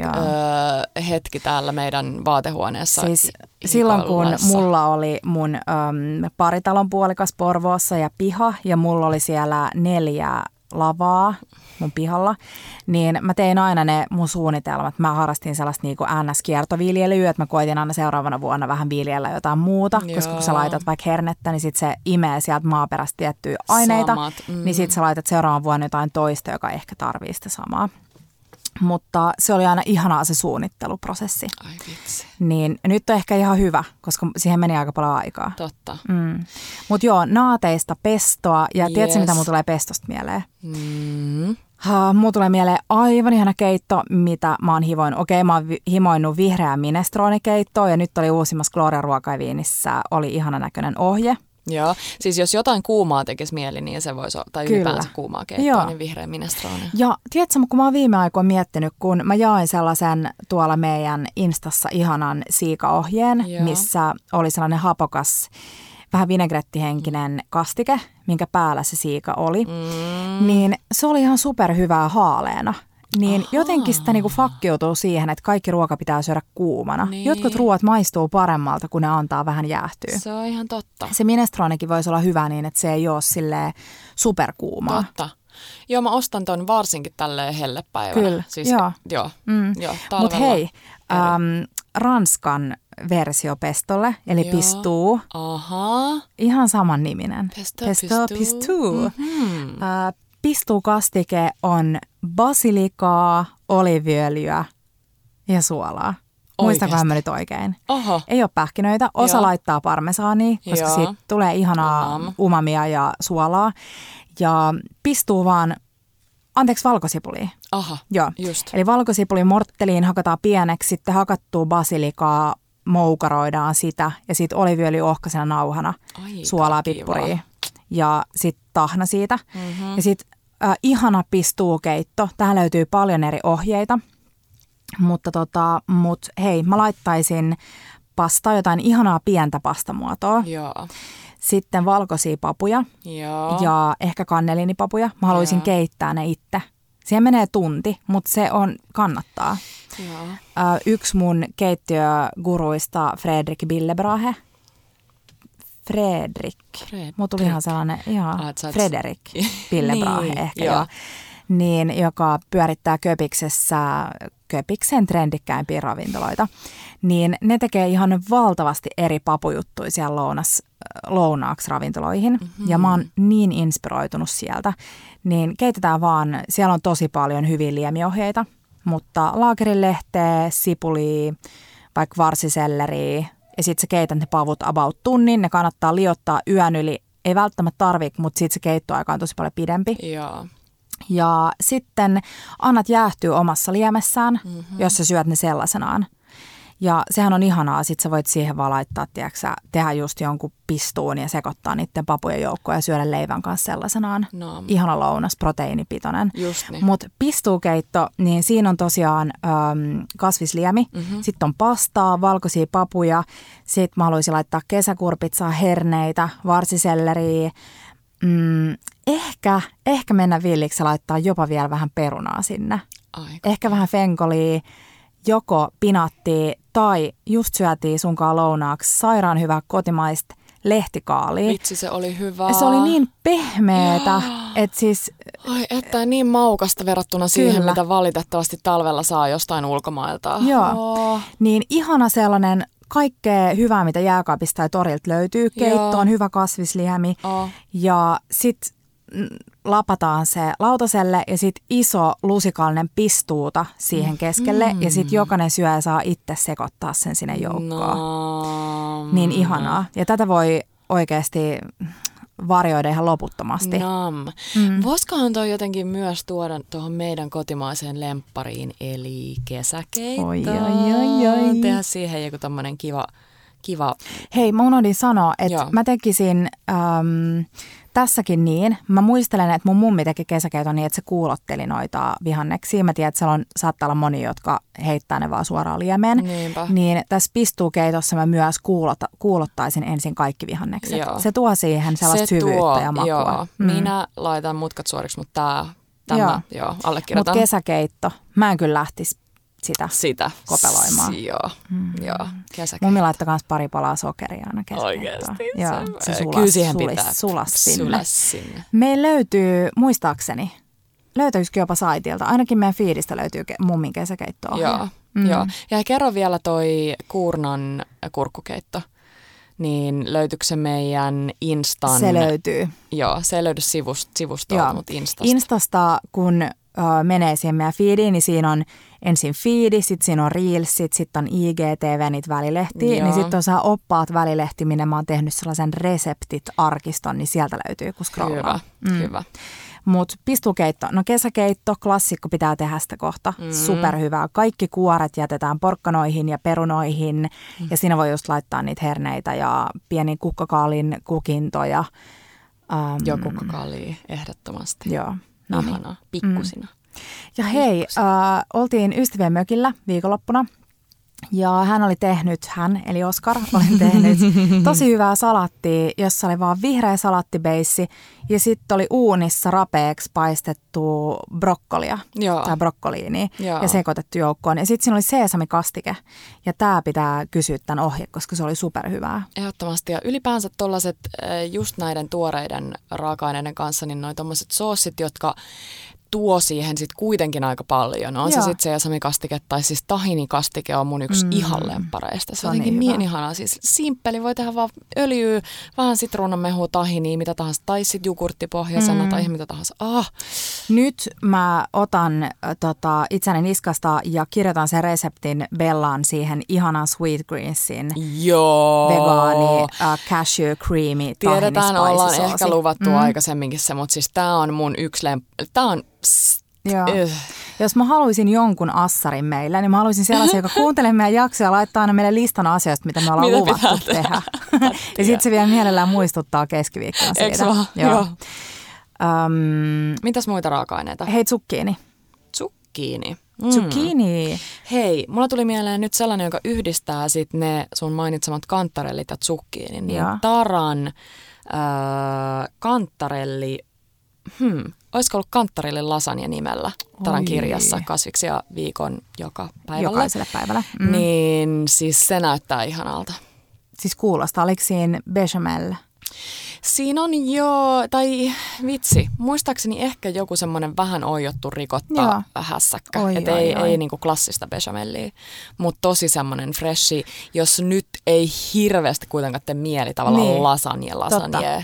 hetki täällä meidän vaatehuoneessa. Siis silloin kun mulla oli mun paritalon puolikas Porvoossa ja piha ja mulla oli siellä 4 lavaa mun pihalla, niin mä tein aina ne mun suunnitelmat. Mä harrastin sellaista niin kuin NS-kiertoviljelyä, että mä koitin aina seuraavana vuonna vähän viljellä jotain muuta, koska kun sä laitat vaikka hernettä, niin sit se imee sieltä maaperästä tiettyjä aineita, niin sit sä laitat seuraavan vuonna jotain toista, joka ehkä tarvii sitä samaa. Mutta se oli aina ihanaa se suunnitteluprosessi. Ai vitsi. Niin nyt on ehkä ihan hyvä, koska siihen meni aika paljon aikaa. Totta. Mutta joo, naateista pestoa. Ja tiedätkö mitä mun tulee pestosta mieleen? Mulla tulee mieleen aivan ihana keitto, mitä mä oon hivoinut. Okei, mä oon himoinut vihreää minestroonikeittoa ja nyt oli uusimmassa Gloria Ruoka ja viinissä oli ihana näköinen ohje. Joo, siis jos jotain kuumaa tekisi mieli, niin se voisi olla, tai ylipäänsä kuumaa keittoa, niin vihreä minestroone. Ja tiedätkö, kun mä oon viime aikoina miettinyt, kun mä jaoin sellaisen tuolla meidän Instassa ihanan siikaohjeen, missä oli sellainen hapokas, vähän vinegrettihenkinen kastike, minkä päällä se siika oli, niin se oli ihan superhyvää haaleena. Niin jotenkin sitä niinku fakkiutuu siihen, että kaikki ruoka pitää syödä kuumana. Niin. Jotkut ruoat maistuu paremmalta, kun ne antaa vähän jäähtyä. Se on ihan totta. Se minestroonikin voisi olla hyvä niin, että se ei ole silleen superkuumaa. Totta. Joo, mä ostan ton varsinkin tälleen hellepäivänä. Kyllä, siis, joo. Mutta hei, Ranskan versio pestolle, eli pistuu. Aha. Ihan saman niminen. Pesto pistuu. Pistukastike on basilikaa, oliiviöljyä ja suolaa. Muistakohan mä nyt oikein. Oho. Ei ole pähkinöitä. Osa laittaa parmesaania, koska siitä tulee ihanaa umamia ja suolaa. Ja pistuu vaan, valkosipulia. Aha, just. Eli valkosipuli mortteliin hakataan pieneksi, sitten hakattua basilikaa, moukaroidaan sitä ja sitten oliiviöljy ohkaisena nauhana, suolaa, pippuria ja sitten tahna siitä. Ja sitten ihana pistuukeitto. Tähän löytyy paljon eri ohjeita. Mutta hei, mä laittaisin pastaa, jotain ihanaa pientä pastamuotoa. Joo. Sitten valkoisia papuja. Joo. Ja ehkä kanneliinipapuja. Mä haluaisin keittää ne itse. Siihen menee tunti, mutta se on, kannattaa. Joo. Yksi mun keittiöguruista, Frederik Bille Brahe. Frederik. Mulla tuli ihan sellainen, Frederik Bille Brahe niin, ehkä joo. Niin, joka pyörittää Köpiksessä Köpiksen trendikkäimpiä ravintoloita, niin ne tekee ihan valtavasti eri papujuttuja siellä lounaaksi ravintoloihin. Mm-hmm. Ja mä oon niin inspiroitunut sieltä. Niin keitetään vaan, siellä on tosi paljon hyviä liemiohjeita, mutta laakerilehteä, sipulia, vaikka varsiselleriä. Ja sit sä keität ne pavut about tunnin, ne kannattaa liottaa yön yli. Ei välttämättä tarvitse, mutta sit se keittoaika on tosi paljon pidempi. Joo. Ja sitten annat jäähtyä omassa liemessään, jos sä syöt ne sellaisenaan. Ja sehän on ihanaa, sit sä voit siihen vaan laittaa, tiiäksä, tehdä just jonkun pistuun ja sekoittaa niiden papujen joukkoon ja syödä leivän kanssa sellaisenaan. No. Ihana lounas, proteiinipitoinen. Just niin. Mut pistuukeitto, niin siinä on tosiaan kasvisliemi, sitten on pastaa, valkoisia papuja, sit mä haluaisin laittaa kesäkurpitsaa, herneitä, varsiselleriä. Ehkä mennä villiksi ja laittaa jopa vielä vähän perunaa sinne. Aika. Ehkä vähän fenkolia, joko pinaattia tai just syötiin sunkaan lounaaksi sairaan hyvää kotimaista lehtikaalia. Vitsi, se oli hyvää. Se oli niin pehmeätä, että siis... Ai että, niin maukasta verrattuna siihen, mitä valitettavasti talvella saa jostain ulkomailta. Joo, niin ihana sellainen... Kaikkea hyvää, mitä jääkaapista tai torilta löytyy. Keitto on hyvä kasvisliemi. Ja sitten lapataan se lautaselle ja sitten iso lusikallinen pistuuta siihen keskelle. Ja sitten jokainen syöjä saa itse sekoittaa sen sinne joukkoon. No. Niin ihanaa. Ja tätä voi oikeasti... varjoida ihan loputtomasti. Voisikohan toi jotenkin myös tuoda tuohon meidän kotimaiseen lemppariin, eli kesäkeittoon. Oi. Tehdä siihen joku tämmöinen kiva. Hei, mä unohdin sanoa, että mä tekisin tässäkin niin. Mä muistelen, että mun mummi teki kesäkeiton niin, että se kuulotteli noita vihanneksia. Mä tiedän, että siellä saattaa olla moni, jotka heittää ne vaan suoraan liemeen. Niinpä. Niin tässä pistuukeitossa mä myös kuulottaisin ensin kaikki vihannekset. Joo. Se tuo siihen sellaista syvyyttä ja makua. Joo. Minä laitan mutkat suoriksi, mutta tämä allekirjoitan. Mutta kesäkeitto, mä en kyllä lähtisi sitä kopeloimaan. Joo. Mummi laittaa myös pari palaa sokeria aina kesäkeittoon. Oikeasti. Kyllä siihen pitää. Sulas sinne. Me löytyy, muistaakseni, löytyisikö jopa saitilta. Ainakin meidän feedistä löytyy mummin kesäkeittoa. Joo. Ja kerro vielä toi Kuurnan kurkkukeitto. Niin löytyykö se meidän Instan? Se löytyy. Joo, se ei löydy sivustolta, mutta Instasta. Instasta, kun menee siihen meidän feediin, niin siinä on ensin feedi, sitten siinä on reelsit, sitten on IGTV, niitä välilehtiä. Joo. Niin sitten on saa oppaat välilehti, minne mä oon tehnyt sellaisen reseptit-arkiston, niin sieltä löytyy, kun scrollaa. Hyvä. Mutta pistukeitto, no kesäkeitto, klassikko pitää tehdä sitä kohta. Superhyvää. Kaikki kuoret jätetään porkkanoihin ja perunoihin. Ja siinä voi just laittaa niitä herneitä ja pieni kukkakaalin kukintoja. Kukkakaalia ehdottomasti. Joo. Ihanaa. Pikkusina. Ja hei, oltiin ystävien mökillä viikonloppuna ja eli Oskar, olen tehnyt tosi hyvää salattia, jossa oli vaan vihreä salattibeissi ja sitten oli uunissa rapeeksi paistettu brokkolia tai brokkoliinia ja sekoitettu joukkoon. Ja sitten siinä oli seesamikastike ja tämä pitää kysyä tämän ohje, koska se oli superhyvää. Ehdottomasti ja ylipäänsä tuollaiset just näiden tuoreiden raaka-aineiden kanssa, niin noi tommoset soossit, jotka... tuo siihen sitten kuitenkin aika paljon. On se sitten se seesamikastike tai siis tahinikastike on mun yksi ihan lemppareista. Se on jotenkin niin ihanaa. Siis simppeli, voi tehdä vaan öljyä, vähän sitruunamehua, tahinia, mitä tahansa. Tai sitten jogurttipohjaisena tai mitä tahansa. Nyt mä otan itseäni niskasta ja kirjoitan sen reseptin Bellaan siihen ihanan sweet greensin. Joo. Vegaani, cashew, creamy, tahini, tiedetään, ollaan ehkä luvattu aikaisemminkin se, mutta siis tää on mun yksi Jos mä haluaisin jonkun assarin meillä, niin mä haluaisin sellaisen, joka kuuntelee meidän jaksoja ja laittaa aina meille listan asioista, mitä me ollaan luvattu tehdä. Ja sitten se vielä mielellään muistuttaa keskiviikkona siitä. Joo. Mitäs muita raaka-aineita? Hei, tsukkiini. Tsukkiini. Mm. Zucchini. Hei, mulla tuli mieleen nyt sellainen, joka yhdistää sit ne sun mainitsemat kantarellit ja zucchinin. Niin taran kantarelli, olisiko ollut kantarelli lasanja nimellä Taran kirjassa kasviksia viikon joka päivällä. Jokaiselle päivällä. Mm. Niin siis se näyttää ihanalta. Siis kuulostaa, oliko siinä bechamel? Siinä on jo, tai vitsi, muistaakseni ehkä joku semmoinen vähän oijottu rikotta hässäkkä. Ei niinku klassista bechamelia, mutta tosi semmoinen freshi. Jos nyt ei hirveästi kuitenkaan tee mieli tavallaan niin. lasanje,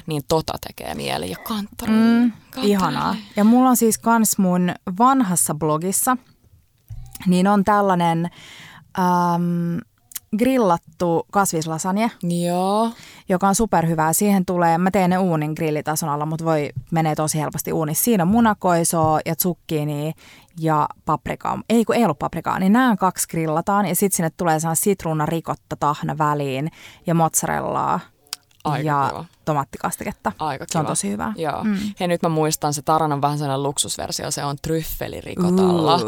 niin tekee mieli. Ja kantarelli. Ihanaa. Ja mulla on siis kans mun vanhassa blogissa, niin on tällainen... grillattu kasvislasanje, joka on superhyvää. Siihen tulee, mä teen ne uunin grillitason alla, mutta voi menee tosi helposti uunissa. Siinä on munakoisoa ja zucchini ja paprikaa. Ei kun ei ollut paprikaa, niin nämä kaksi grillataan ja sitten sinne tulee sitruunarikotta tahna väliin ja mozzarellaa. Aika ja kiva. Tomaattikastiketta. Aika kiva. Se on tosi hyvää. Joo. Mm. Hei, nyt mä muistan, se Taran on vähän sellainen luksusversio, se on tryffelirikotalla.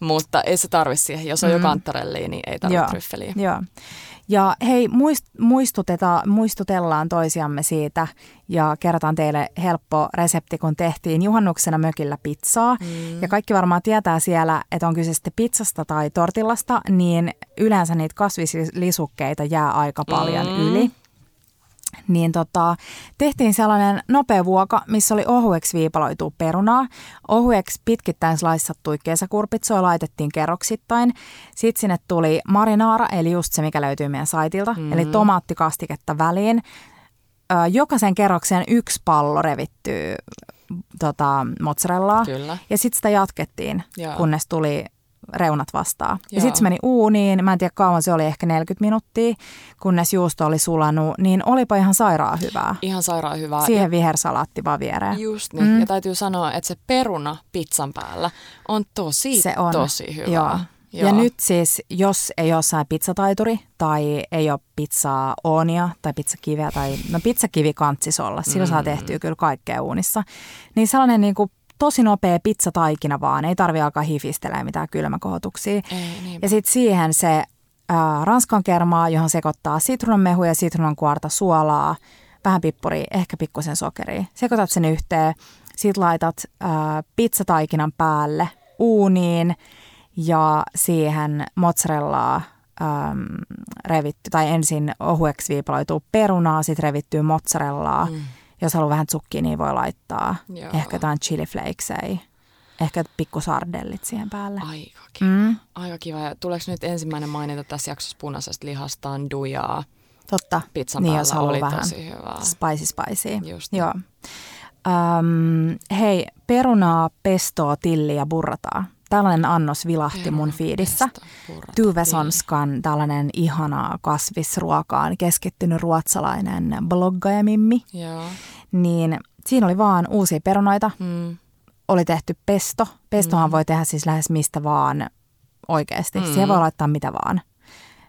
Mutta ei se tarvi siihen, jos on jo kantarellia, niin ei tarvitse tryffeliä. Joo. Ja hei, muistutellaan toisiamme siitä ja kerrotaan teille helppo resepti, kun tehtiin juhannuksena mökillä pizzaa. Mm. Ja kaikki varmaan tietää siellä, että on kyse sitten pizzasta tai tortillasta, niin yleensä niitä kasvislisukkeita jää aika paljon yli. Niin tehtiin sellainen nopea vuoka, missä oli ohueksi viipaloitua perunaa. Ohueksi pitkittäin slaissattua kesäkurpitsoa laitettiin kerroksittain. Sitten sinne tuli marinaara, eli just se, mikä löytyy meidän saitilta, eli tomaattikastiketta väliin. Jokaisen kerrokseen yksi pallo revittyy mozzarellaa. Kyllä. Ja sitten sitä jatkettiin, kunnes tuli... reunat vastaan. Ja sitten se meni uuniin. Mä en tiedä kauan, se oli ehkä 40 minuuttia, kunnes juusto oli sulanut, niin olipa ihan sairaan hyvää. Ihan sairaan hyvää. Siihen vihersalaatti vaan viereen. Just niin. Ja täytyy sanoa, että se peruna pizzan päällä on tosi hyvää. Joo. Joo. Ja nyt siis, jos ei ole jossain pizzataituri tai ei ole pizzaoonia tai pizzakiveä tai no pizzakivi kantsis olla, sillä saa tehtyä kyllä kaikkea uunissa, niin sellainen niinku tosi nopea pizzataikina vaan, ei tarvitse alkaa hifistelemään mitään kylmäkohotuksia. Ei, ja sitten siihen se ranskan kermaa, johon sekoittaa sitruunanmehu ja sitruunankuorta, suolaa, vähän pippuria, ehkä pikkusen sokeria. Sekoitat sen yhteen, sit laitat pizzataikinan päälle uuniin ja siihen mozzarellaa revitty, tai ensin ohueksi viipaloituu perunaa, sit revittyy mozzarellaa. Mm. Jos haluaa vähän zucchiniä, niin voi laittaa ehkä jotain chili flakesei, ehkä pikkusardellit siihen päälle. Aika kiva. Aika kiva. Ja tuleeko nyt ensimmäinen mainita tässä jaksossa punaisesta lihasta andujaa? Totta. Pizzan niin, päällä oli vähän tosi hyvää. Spicy. Just. Joo. Hei, perunaa, pestoa, tilliä burrataa. Tällainen annos vilahti mun fiidissä. Tyve Vesonskan tällainen ihana kasvisruokaan keskittynyt ruotsalainen bloggaajamimmi. Niin siinä oli vaan uusia perunoita. Oli tehty pesto. Pestohan voi tehdä siis lähes mistä vaan oikeasti. Siihen voi laittaa mitä vaan.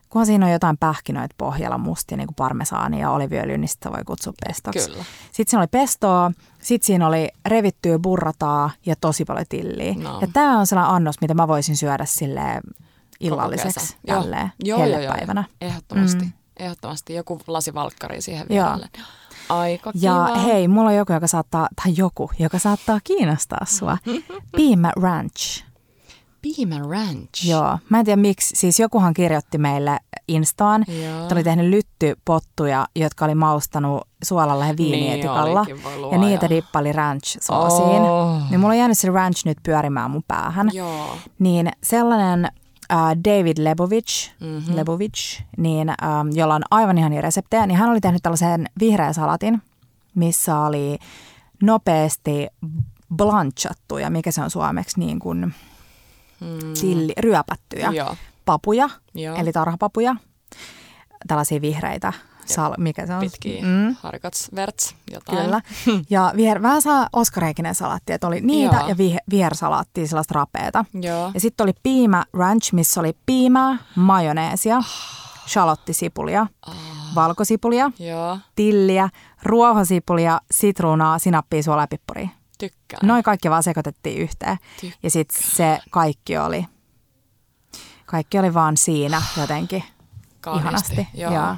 Kunhan siinä on jotain pähkinöitä pohjalla, mustia, niin kuin parmesaania ja oliviöljy, niin sitä voi kutsua pestoksi. Kyllä. Sitten siinä oli pestoa, sitten siinä oli revittyä burrataa ja tosi paljon tilliä. No. Ja tämä on sellainen annos, mitä mä voisin syödä silleen illalliseksi tälleen hellepäivänä. Ehdottomasti. Ehdottomasti. Joku lasi valkkari siihen vierelle. Aika kiva. Ja hei, mulla on joku, joka saattaa kiinnostaa sua. Piimä ranch. Piimä ranch. Joo. Mä en tiedä miksi. Siis jokuhan kirjoitti meille Instaan, että oli tehnyt lyttypottuja, jotka oli maustanut suolalla ja viinietikalla. Niin, ja niitä dippaili ranch-soosiin. Niin mulla on jäänyt se ranch nyt pyörimään mun päähän. Joo. Niin sellainen David Lebovich, niin, jolla on aivan ihania reseptejä, niin hän oli tehnyt tällaisen vihreän salatin, missä oli nopeasti blanchattuja, mikä se on suomeksi niin kuin... ryöpättyjä papuja, eli tarhapapuja, tällaisia vihreitä, mikä se on? Pitkiä, harkatsverts, jotain. Kyllä, ja vähän saa oskareikinen salaatti, että oli niitä ja vihersalaattia, sellaista rapeeta. Joo. Ja sitten oli piimä ranch, missä oli piimää, majoneesia, salottisipulia, valkosipulia, tilliä, ruohosipulia, sitruunaa, sinappia, suolaa ja pippuria. Tykkään. Noi kaikki vaan sekoitettiin yhteen. Tykkään. Ja sitten se kaikki oli vaan siinä jotenkin. Kahdesti, ihanasti. Joo.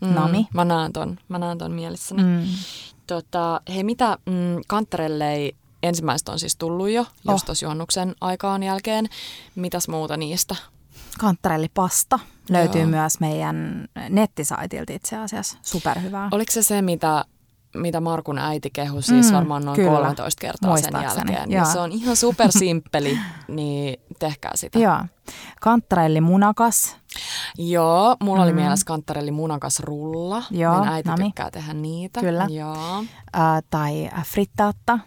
Noni. Mä naan ton mielessäni. Hei, mitä kanttarellei ensimmäiset on siis tullut jo, just tuossa juhannuksen aikaan jälkeen. Mitäs muuta niistä? Kanttarellipasta löytyy myös meidän nettisaitilta itse asiassa. Superhyvää. Oliko se mitä Markun äiti kehui siis varmaan noin 13 kertaa sen jälkeen. Niin se on ihan supersimppeli, niin tehkää sitä. Joo. Kanttarellimunakas. Joo, mulla oli mielessä kanttarellimunakas rulla. Joo, meidän äiti tykkää tehdä niitä. Kyllä. Joo. Tai frittaatta,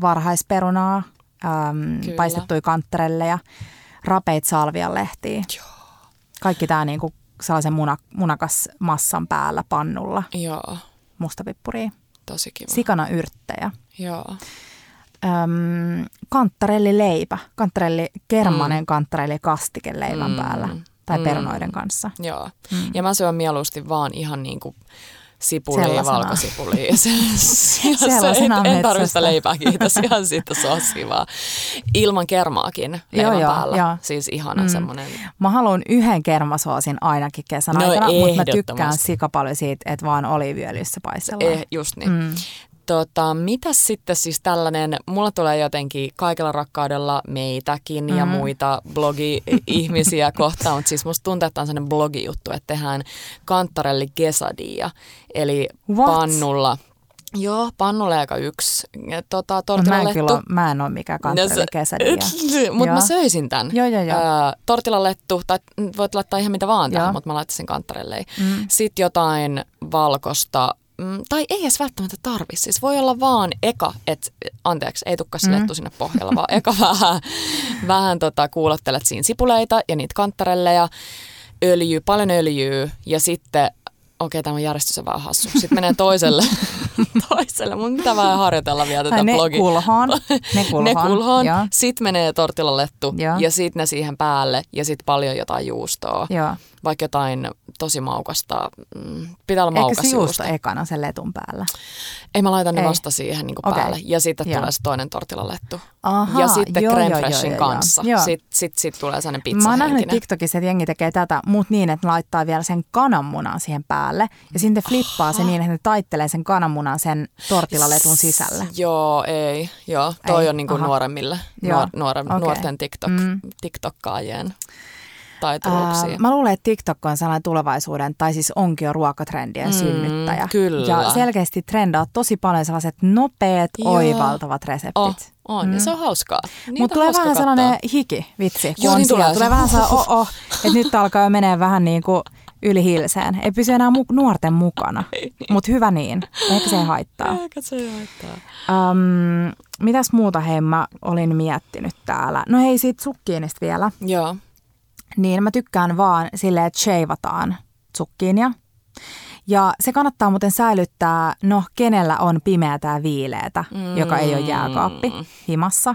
varhaisperunaa, paistettuja kanttarelleja, rapeit salvianlehtiä. Joo. Kaikki tämä niinku sellaisen munakas massan päällä pannulla. Joo. Mustapippuria. Tosi kiva. Sikana yrttejä. Joo. Kanttarellileipä. Kanttarellikermanen kanttarellikastike leivän päällä. Tai perunoiden kanssa. Joo. Ja mä syön mieluusti vaan ihan niinku sipulia ja valkosipulia. En tarvitse leipää, kiitos. Ihan siitä soosia vaan. Ilman kermaakin leivän päällä. Joo. Siis ihana semmoinen. Mä haluan yhden kermasoosin ainakin kesän aikana, mutta mä tykkään sika paljon siitä, että vaan oliiviöljyssä paistellaan. Just niin. Mitäs sitten siis tällainen, mulla tulee jotenkin kaikella rakkaudella meitäkin ja muita blogi-ihmisiä kohtaan, mutta siis musta tuntuu, että on sellainen blogi-juttu, että tehdään kanttarelli quesadilla, eli pannulla. Joo, pannulla joka yksi tortilalettu. Mä en ole mikään kanttarelli quesadilla. Mutta mä söisin tämän. Joo. Tortilalettu, tai voit laittaa ihan mitä vaan tähän, mutta mä laittaisin kanttarelleihin. Sitten jotain valkosta. Tai ei edes välttämättä tarvitse. Siis voi olla vaan eka, että anteeksi, ei tukka silettu sinne pohjalla, vaan eka vähän kuulottelet siinä sipuleita ja niitä kanttarelleja, öljyä, paljon öljyä ja sitten, okei, tämä järjestys on vähän hassu. Sitten menee toiselle. Mun pitää vähän harjoitella vielä tätä blogia. Ne kulhaan. Sitten menee tortilalettu ja sitten ne siihen päälle ja sitten paljon jotain juustoa. Joo. Vaikka jotain tosi maukasta, pitää olla maukas juusto. Eikö ekana sen letun päällä? Ei, mä laitan ne vasta siihen päälle. Ja sitten tulee se toinen tortilalettu. Aha, ja sitten creme freshin kanssa. Sitten tulee sellainen pizza. Mä oon nähnyt TikTokissa, että jengi tekee tätä, mutta niin, että laittaa vielä sen kananmunan siihen päälle. Ja sitten flippaa se niin, että ne taittelee sen kananmunan sen tortilaletun sisälle. Joo. Toi on niin kuin nuoremmille, nuorten TikTokkaajien. Mä luulen, että TikTok on sellainen tulevaisuuden, tai siis onkin jo ruokatrendien synnyttäjä. Kyllä. Ja selkeästi trendaa tosi paljon sellaiset nopeat, oivaltavat reseptit. Ja se on hauskaa. Mutta tulee vähän sellainen hikivitsi, kun on siellä. Tulee vähän sellainen että nyt alkaa jo menee vähän niin kuin yli hilseen. Ei pysy enää nuorten mukana, mutta hyvä niin. Ehkä se ei haittaa. Mitäs muuta mä olin miettinyt täällä? No hei, siitä sukkiinista vielä. Joo. Niin mä tykkään vaan silleen, että sheivataan tsukkiinia. Ja se kannattaa muuten säilyttää, kenellä on pimeätä ja viileätä, joka ei ole jääkaappi himassa.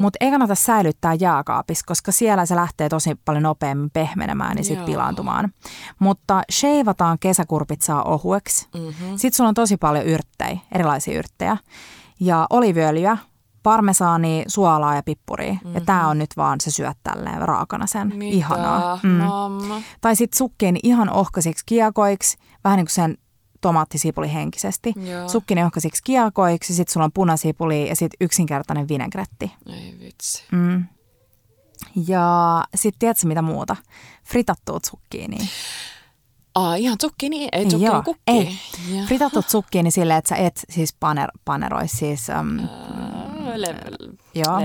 Mutta ei kannata säilyttää jääkaapissa, koska siellä se lähtee tosi paljon nopeammin pehmenemään ja sitten pilaantumaan. Mutta sheivataan kesäkurpitsaa ohueksi. Sitten sulla on tosi paljon yrttejä, erilaisia yrttejä. Ja oliiviöljyä. Parmesaania, suolaa ja pippuria. Ja tää on nyt vaan, se syöt tälleen raakana sen. Mitä? Ihanaa. Tai sit sukkiini ihan ohkaisiksi kiekoiksi, vähän niin kuin sen tomaattisiipuli henkisesti. Sukkiini ohkaisiksi kiekoiksi, sit sulla on punasiipuli ja sit yksinkertainen vinegretti. Ei vitsi. Ja sit tiedätkö mitä muuta? Fritattua tsukkiiniä. Ihan tsukkiini, ei tsukkiini kukkii. Fritattu tsukkiini silleen, että sä et siis paneroi siis...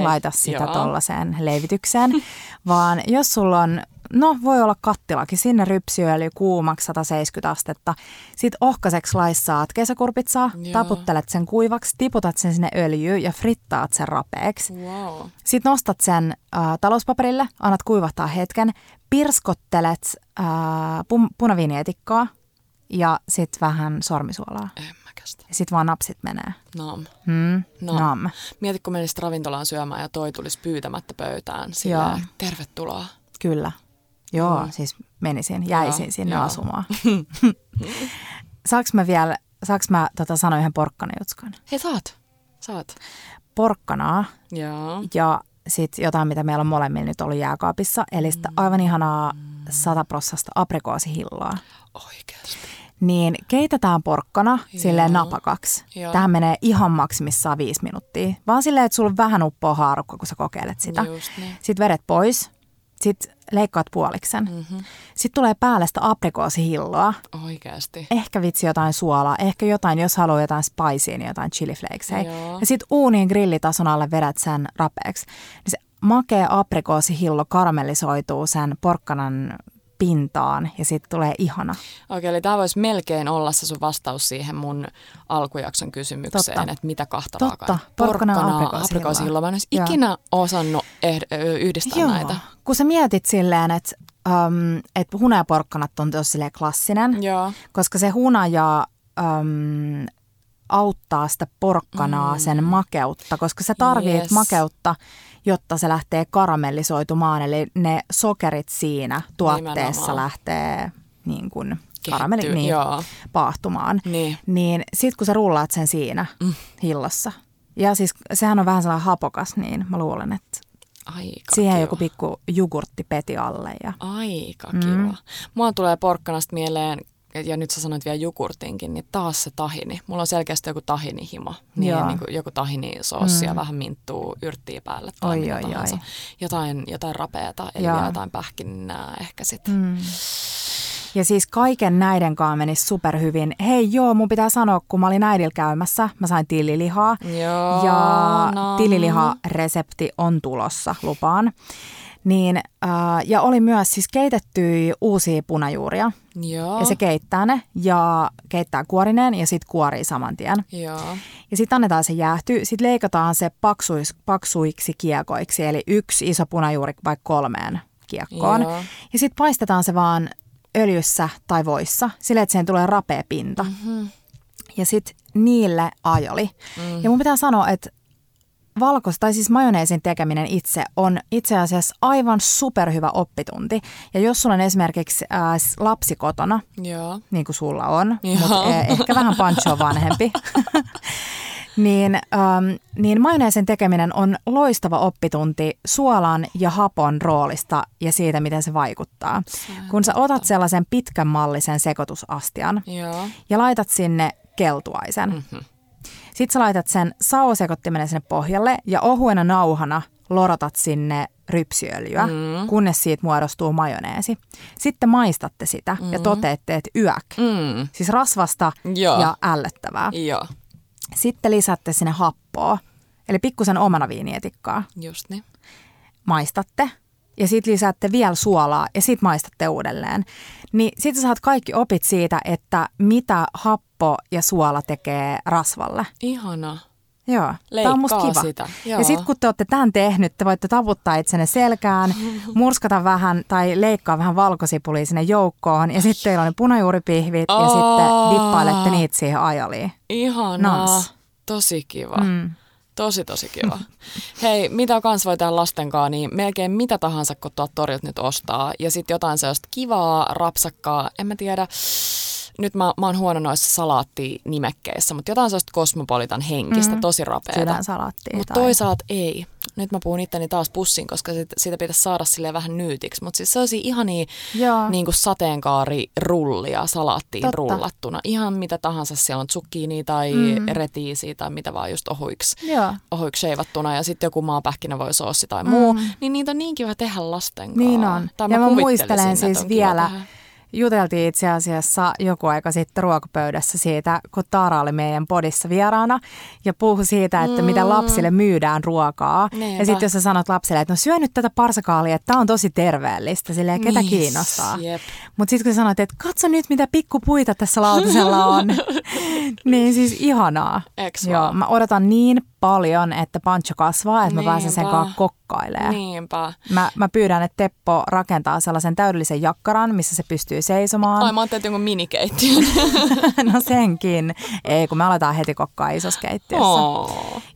laita sitä tollaiseen leivitykseen, vaan jos sulla on, voi olla kattilakin, sinne rypsiöljy kuumaksi 170 astetta, sit ohkaiseksi laissaat kesäkurpitsaa, taputtelet sen kuivaksi, tiputat sen sinne öljyyn ja frittaat sen rapeeksi. Wow. Sit nostat sen talouspaperille, annat kuivahtaa hetken, pirskottelet punaviinietikkaa ja sit vähän sormisuolaa. Ja sit vaan napsit menee. Nam. Mieti, kun menisit ravintolaan syömään ja toi tulisi pyytämättä pöytään. Silleen, tervetuloa. Kyllä. Joo, siis menisin, jäisin sinne asumaan. Saanko mä sanoa yhden porkkanajutskan? Hei, saat. Saat. Porkkanaa. Jaa. Ja sitten jotain, mitä meillä on molemmilla nyt ollut jääkaapissa. Eli sitä aivan ihanaa 100% aprikoosihilloa. Oikeasti. Niin keitetään porkkana silleen napakaksi. Joo. Tähän menee ihan maksimissaan 5 minuuttia. Vaan silleen, että sulla vähän uppoo haarukka, kun sä kokeilet sitä. Niin. Sitten vedet pois. Sitten leikkaat puoliksen. Mm-hmm. Sitten tulee päälle sitä aprikoosihilloa. Oikeasti. Ehkä vitsi jotain suolaa. Ehkä jotain, jos haluaa jotain spicea, niin jotain chiliflakesei. Ja sitten uuniin grillitason alle vedät sen rapeeksi. Niin se makea aprikoosihillo karamellisoituu sen porkkanan pintaan ja siitä tulee ihana. Okei, eli tämä voisi melkein olla se sun vastaus siihen mun alkujakson kysymykseen, totta, että mitä kahta raakaa. Porkkanaa, aprikoosihilloa. Mä en ikinä osannut yhdistää näitä. Kun sä mietit silleen, että hunajaporkkanat on tosi klassinen, joo, koska se hunaja auttaa sitä porkkanaa, sen makeutta, koska sä tarvitset makeutta, jotta se lähtee karamellisoitumaan. Eli ne sokerit siinä tuotteessa lähtee niin kuin paahtumaan. Niin sit kun sä rullaat sen siinä hillossa. Ja siis sehän on vähän sellainen hapokas, niin mä luulen, että siihen joku pikku jogurtti peti alle. Ja aika kiva. Mua tulee porkkanasta mieleen, ja nyt sä sanoit vielä jogurtinkin, niin taas se tahini. Mulla on selkeästi joku tahinihimo. Niin kuin joku tahinisoossi ja vähän minttua yrttiä päälle tai mitä tahansa. Jotain rapeata, eli jotain pähkinää ehkä sitten. Ja siis kaiken näiden kanssa menisi superhyvin. Hei joo, mun pitää sanoa, kun mä olin äidillä käymässä, mä sain tililihaa. Joo, ja tililiharesepti on tulossa, lupaan. Niin, ja oli myös siis keitettyjä uusia punajuuria. Joo. Ja se keittää ne ja keittää kuorineen ja sitten kuorii saman tien. Joo. Ja sitten annetaan se jäähtyä. Sitten leikataan se paksuiksi kiekoiksi, eli 1 iso punajuuri vaikka 3 kiekkoon. Joo. Ja sitten paistetaan se vaan öljyssä tai voissa silleen, että siihen tulee rapea pinta. Mm-hmm. Ja sitten niille ajoli. Mm-hmm. Ja mun pitää sanoa, että siis majoneesin tekeminen itse on itse asiassa aivan superhyvä oppitunti. Ja jos sulla on esimerkiksi lapsi kotona, niin kuin sulla on, mutta ehkä vähän Pancho vanhempi, niin majoneesin tekeminen on loistava oppitunti suolan ja hapon roolista ja siitä, miten se vaikuttaa. Kun sä otat sellaisen pitkän mallisen sekoitusastian ja laitat sinne keltuaisen. Mm-hmm. Sitten sä laitat sen saosekottimen sinne pohjalle ja ohuena nauhana lorotat sinne rypsiöljyä, kunnes siitä muodostuu majoneesi. Sitten maistatte sitä ja toteatte, että yäk. Mm. Siis rasvasta ja ällöttävää. Joo. Sitten lisäätte sinne happoa, eli pikkusen omanaviinietikkaa. Just niin. Maistatte ja sitten lisäätte vielä suolaa ja sitten maistatte uudelleen. Niin sitten sä saat kaikki opit siitä, että mitä happo ja suola tekee rasvalle. Ihana. Joo. Leikkaa on musta kiva. Sitä. Joo. Ja sitten kun te olette tämän tehnyt, te voitte taputtaa itsenne selkään, murskata vähän tai leikkaa vähän valkosipulia sinne joukkoon. Ja sitten teillä on ne punajuuripihvit ja sitten dippailette niitä siihen ajoliin. Ihanaa. Nons. Tosi kiva. Tosi kiva. Hei, mitä kans voi tehdä lastenkaan, niin melkein mitä tahansa kun tuolta torilta nyt ostaa. Ja sitten jotain sellaista kivaa, rapsakkaa, en mä tiedä. Nyt mä oon huono noissa salaattinimekeissä, mutta jotain sellaista kosmopolitan henkistä, tosi rapeata. Sydänsalaattia. Mutta toisaalta ei. Nyt mä puhun itteni taas pussin, koska siitä pitäisi saada silleen vähän nyytiksi. Mutta siis sellaisia ihania niin kuin sateenkaarirullia salaattiin rullattuna. Ihan mitä tahansa. Siellä on zucchini tai retiisiä tai mitä vaan just ohuiksi sheivattuna. Ja sitten joku maapähkinä voi soossi tai muu. Niin niitä on niin kiva tehdä lastenkaan. Niin on. Tai mä muistelen siis vielä. Juteltiin itse asiassa joku aika sitten ruokapöydässä siitä, kun Taara oli meidän podissa vieraana ja puhui siitä, että mitä lapsille myydään ruokaa. Neepä. Ja sitten jos sä sanot lapsille, että no syö nyt tätä parsakaalia, että tää on tosi terveellistä, silleen ketä kiinnostaa. Mutta sitten kun sanoit, että katso nyt mitä pikkupuita tässä lautasella on, niin siis ihanaa. Joo, mä odotan niin paljon, että Pancho kasvaa, että mä pääsen sen kanssa kokkailemaan. Niinpä. Mä pyydän, että Teppo rakentaa sellaisen täydellisen jakkaran, missä se pystyy seisomaan. Ai mä oon tehty jonkun minikeittiön. No senkin. Ei, kun me aletaan heti kokkaa isossa keittiössä.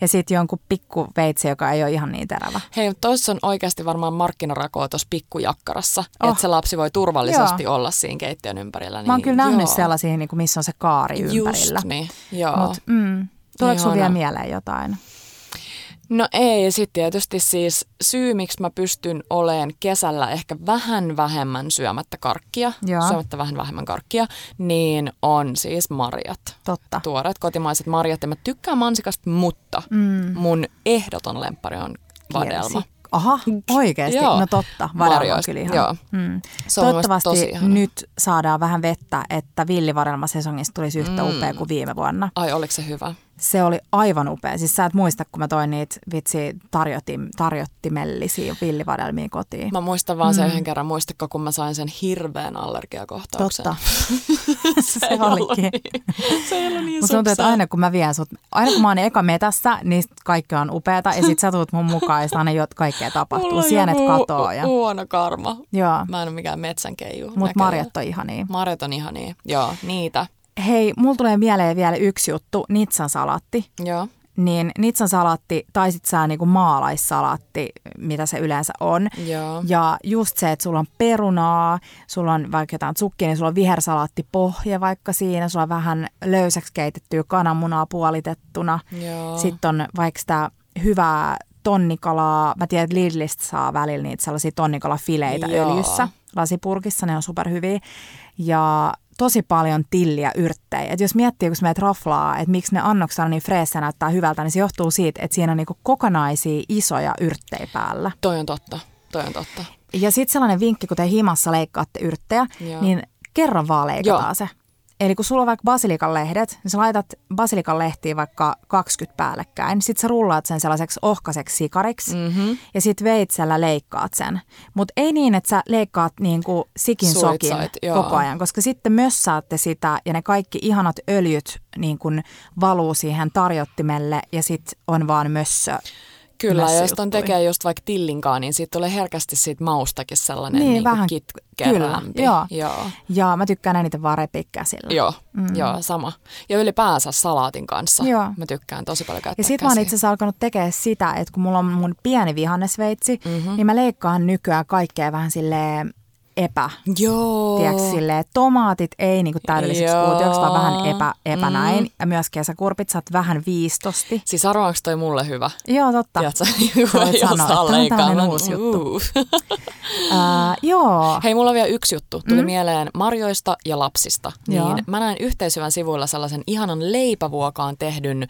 Ja sitten jonkun pikkuveitsi, joka ei ole ihan niin terävä. Hei, tossa on oikeasti varmaan markkinarakoa tuossa pikkujakkarassa, että se lapsi voi turvallisesti olla siinä keittiön ympärillä. Niin mä oon kyllä nähnyt sellaisia, missä on se kaari ympärillä. Just niin, joo. Mut, Tuleeko sun vielä mieleen jotain? No ei, ja sitten tietysti siis syy, miksi mä pystyn oleen kesällä ehkä vähän vähemmän syömättä vähän vähemmän karkkia, niin on siis marjat. Totta. Tuoreet kotimaiset marjat, ja mä tykkään mansikasta, mutta mun ehdoton lemppari on vadelma. Aha, oikeasti. No totta, vadelma on kyllä ihan. Toivottavasti nyt saadaan vähän vettä, että villivadelma sesongista tulisi yhtä upea kuin viime vuonna. Ai, oliko se hyvä? Se oli aivan upea. Siis sä et muista, kun mä toin niitä tarjottimellisiä villivadelmia kotiin. Mä muistan vaan sen yhden kerran, muistatko, kun mä sain sen hirveän allergiakohtauksen. Totta. se olikin. Se ei ollut niin mutta tuntuu, että aina kun mä oon eka metässä, niin kaikki on upeata. Ja sit sä tuut mun mukaan ja aina kaikkea tapahtuu. Sienet katoo. Ja huono karma. Joo. Mä en ole mikään metsänkeiju. Mut marjat on ihania. Marjat on ihania. Joo, niitä. Hei, mulla tulee mieleen vielä yksi juttu, nitsansalaatti. Joo. Niin nitsansalaatti tai sit sä niinku maalaissalaatti, mitä se yleensä on. Joo. Ja just se, että sulla on perunaa, sulla on vaikka jotain zucchini, sulla on vihersalaattipohja vaikka siinä, sulla on vähän löysäksi keitettyä kananmunaa puolitettuna. Joo. Sitten on vaikka sitä hyvää tonnikalaa, mä tiedän, että Lidlistä saa välillä niitä sellaisia tonnikallafileitä öljyssä. Lasipurkissa ne on superhyviä. Ja tosi paljon tilliä yrttejä. Et jos miettii, kun sä meet raflaa, että miksi ne annoksena niin freessä näyttää hyvältä, niin se johtuu siitä, että siinä on niinku kokonaisia isoja yrttejä päällä. Toi on totta. Ja sitten sellainen vinkki, kun te himassa leikkaatte yrttejä, niin kerran vaan leikataan se. Eli kun sulla on vaikka basilikan lehdet, niin sä laitat basilikan lehtiä vaikka 20 päällekkäin. Sitten sä rullaat sen sellaiseksi ohkaiseksi sikariksi ja sitten veitsellä leikkaat sen. Mutta ei niin, että sä leikkaat niin kuin sikin sokin koko ajan, koska sitten mössäätte sitä ja ne kaikki ihanat öljyt niin kuin valuu siihen tarjottimelle ja sitten on vaan mössö. Kyllä, ja jos ton tekee just vaikka tillinkaan, niin siitä tulee herkästi siitä maustakin sellainen niin, vähän kitkerämpi. Joo. Ja mä tykkään eniten vaan repiä käsillä. Joo, sama. Ja ylipäänsä salaatin kanssa. Joo. Mä tykkään tosi paljon käyttää käsiä. Ja sit mä oon itse asiassa alkanut tekemään sitä, että kun mulla on mun pieni vihannesveitsi, niin mä leikkaan nykyään kaikkea vähän silleen silleen, tomaatit ei niinku täydelliseksi kuutioksi, vaan vähän epä näin. Ja myös kesäkurpitsat vähän viistosti. Siis arvaanko toi mulle hyvä? Joo, totta. Tiedätkö, jos leikaamaan. On uusi juttu. Joo. Hei, mulla on vielä yksi juttu. Tuli mieleen marjoista ja lapsista. Niin, mä näin Yhteishyvän sivuilla sellaisen ihanan leipävuokaan tehdyn...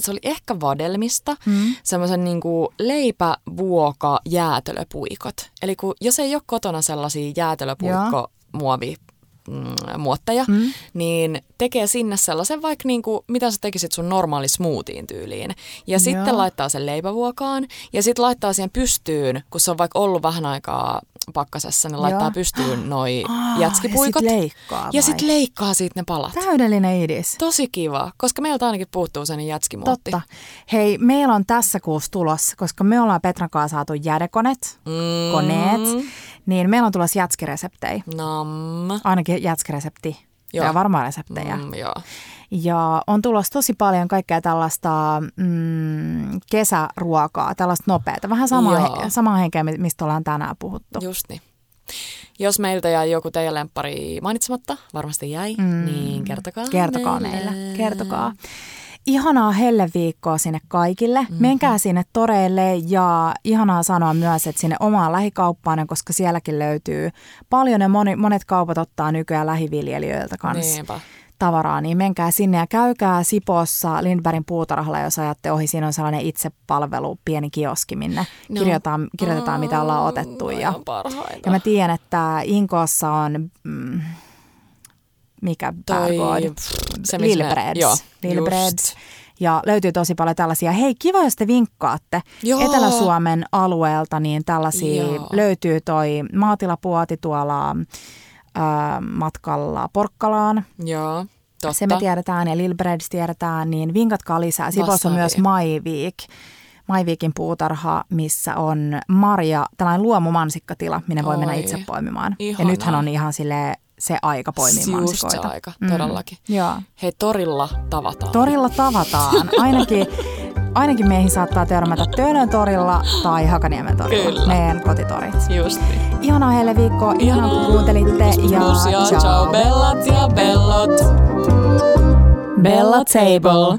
Se oli ehkä vadelmista, semmoisen niin kuin leipävuoka-jäätelöpuikot. Eli kun, jos ei ole kotona sellaisia jäätelöpuikkomuotteja, niin tekee sinne sellaisen vaikka niin kuin, mitä sä tekisit sun normaali smoothiin tyyliin. Ja sitten laittaa sen leipävuokaan ja sitten laittaa siihen pystyyn, kun se on vaikka ollut vähän aikaa pakkasessa, niin laittaa pystyyn noi jätskipuikot. Ja sitten leikkaa. Ja sitten leikkaa siitä ne palat. Täydellinen idis. Tosi kiva, koska meiltä ainakin puuttuu sen jätskimuotti. Totta. Hei, meillä on tässä kuussa tulossa, koska me ollaan Petran kanssa saatu jäädekoneet, niin meillä on tulossa jätskireseptejä. Ainakin jätskiresepti. Ja varmaan reseptejä. Ja on tulossa tosi paljon kaikkea tällaista kesäruokaa, tällaista nopeata. Vähän samaa henkeä, mistä ollaan tänään puhuttu. Just niin. Jos meiltä jäi joku teidän lemppari mainitsematta, varmasti jäi, niin kertokaa meille. Kertokaa. Ihanaa helleviikkoa sinne kaikille. Menkää sinne toreille ja ihanaa sanoa myös, että sinne omaan lähikauppaan, koska sielläkin löytyy paljon ja monet kaupat ottaa nykyään lähiviljelijöiltä kanssa tavaraa. Niin menkää sinne ja käykää Sipoossa Lindbergin puutarhalla, jos ajatte ohi. Siinä on sellainen itsepalvelu, pieni kioski, minne kirjoitetaan, mitä ollaan otettu. Ja mä tiedän, että Inkoossa on... mikä pääkoodi? Lillebreds. Ja löytyy tosi paljon tällaisia. Hei, kiva, jos te vinkkaatte. Joo. Etelä-Suomen alueelta, niin tällaisia löytyy toi maatilapuoti tuolla matkalla Porkkalaan. Joo. Totta. Se me tiedetään ja Lillebreds tiedetään, niin vinkatkaa lisää. Sipoossa on myös My Week. My Weekin puutarha, missä on Maria, tällainen luomumansikkatila, minne voi mennä itse poimimaan. Ihanaa. Ja nythän on ihan silleen... Se aika poimii mansikoita. Se aika, todellakin. Joo. Hei, torilla tavataan. Torilla tavataan. Ainakin meihin saattaa törmätä Töölön torilla tai Hakaniemen torilla. Kyllä. Meidän kotitorit. Just niin. Ihanaa heille viikkoa. Ihanaa, kun kuuntelitte. Ja ciao. Bellat ja bellot. Bella Table.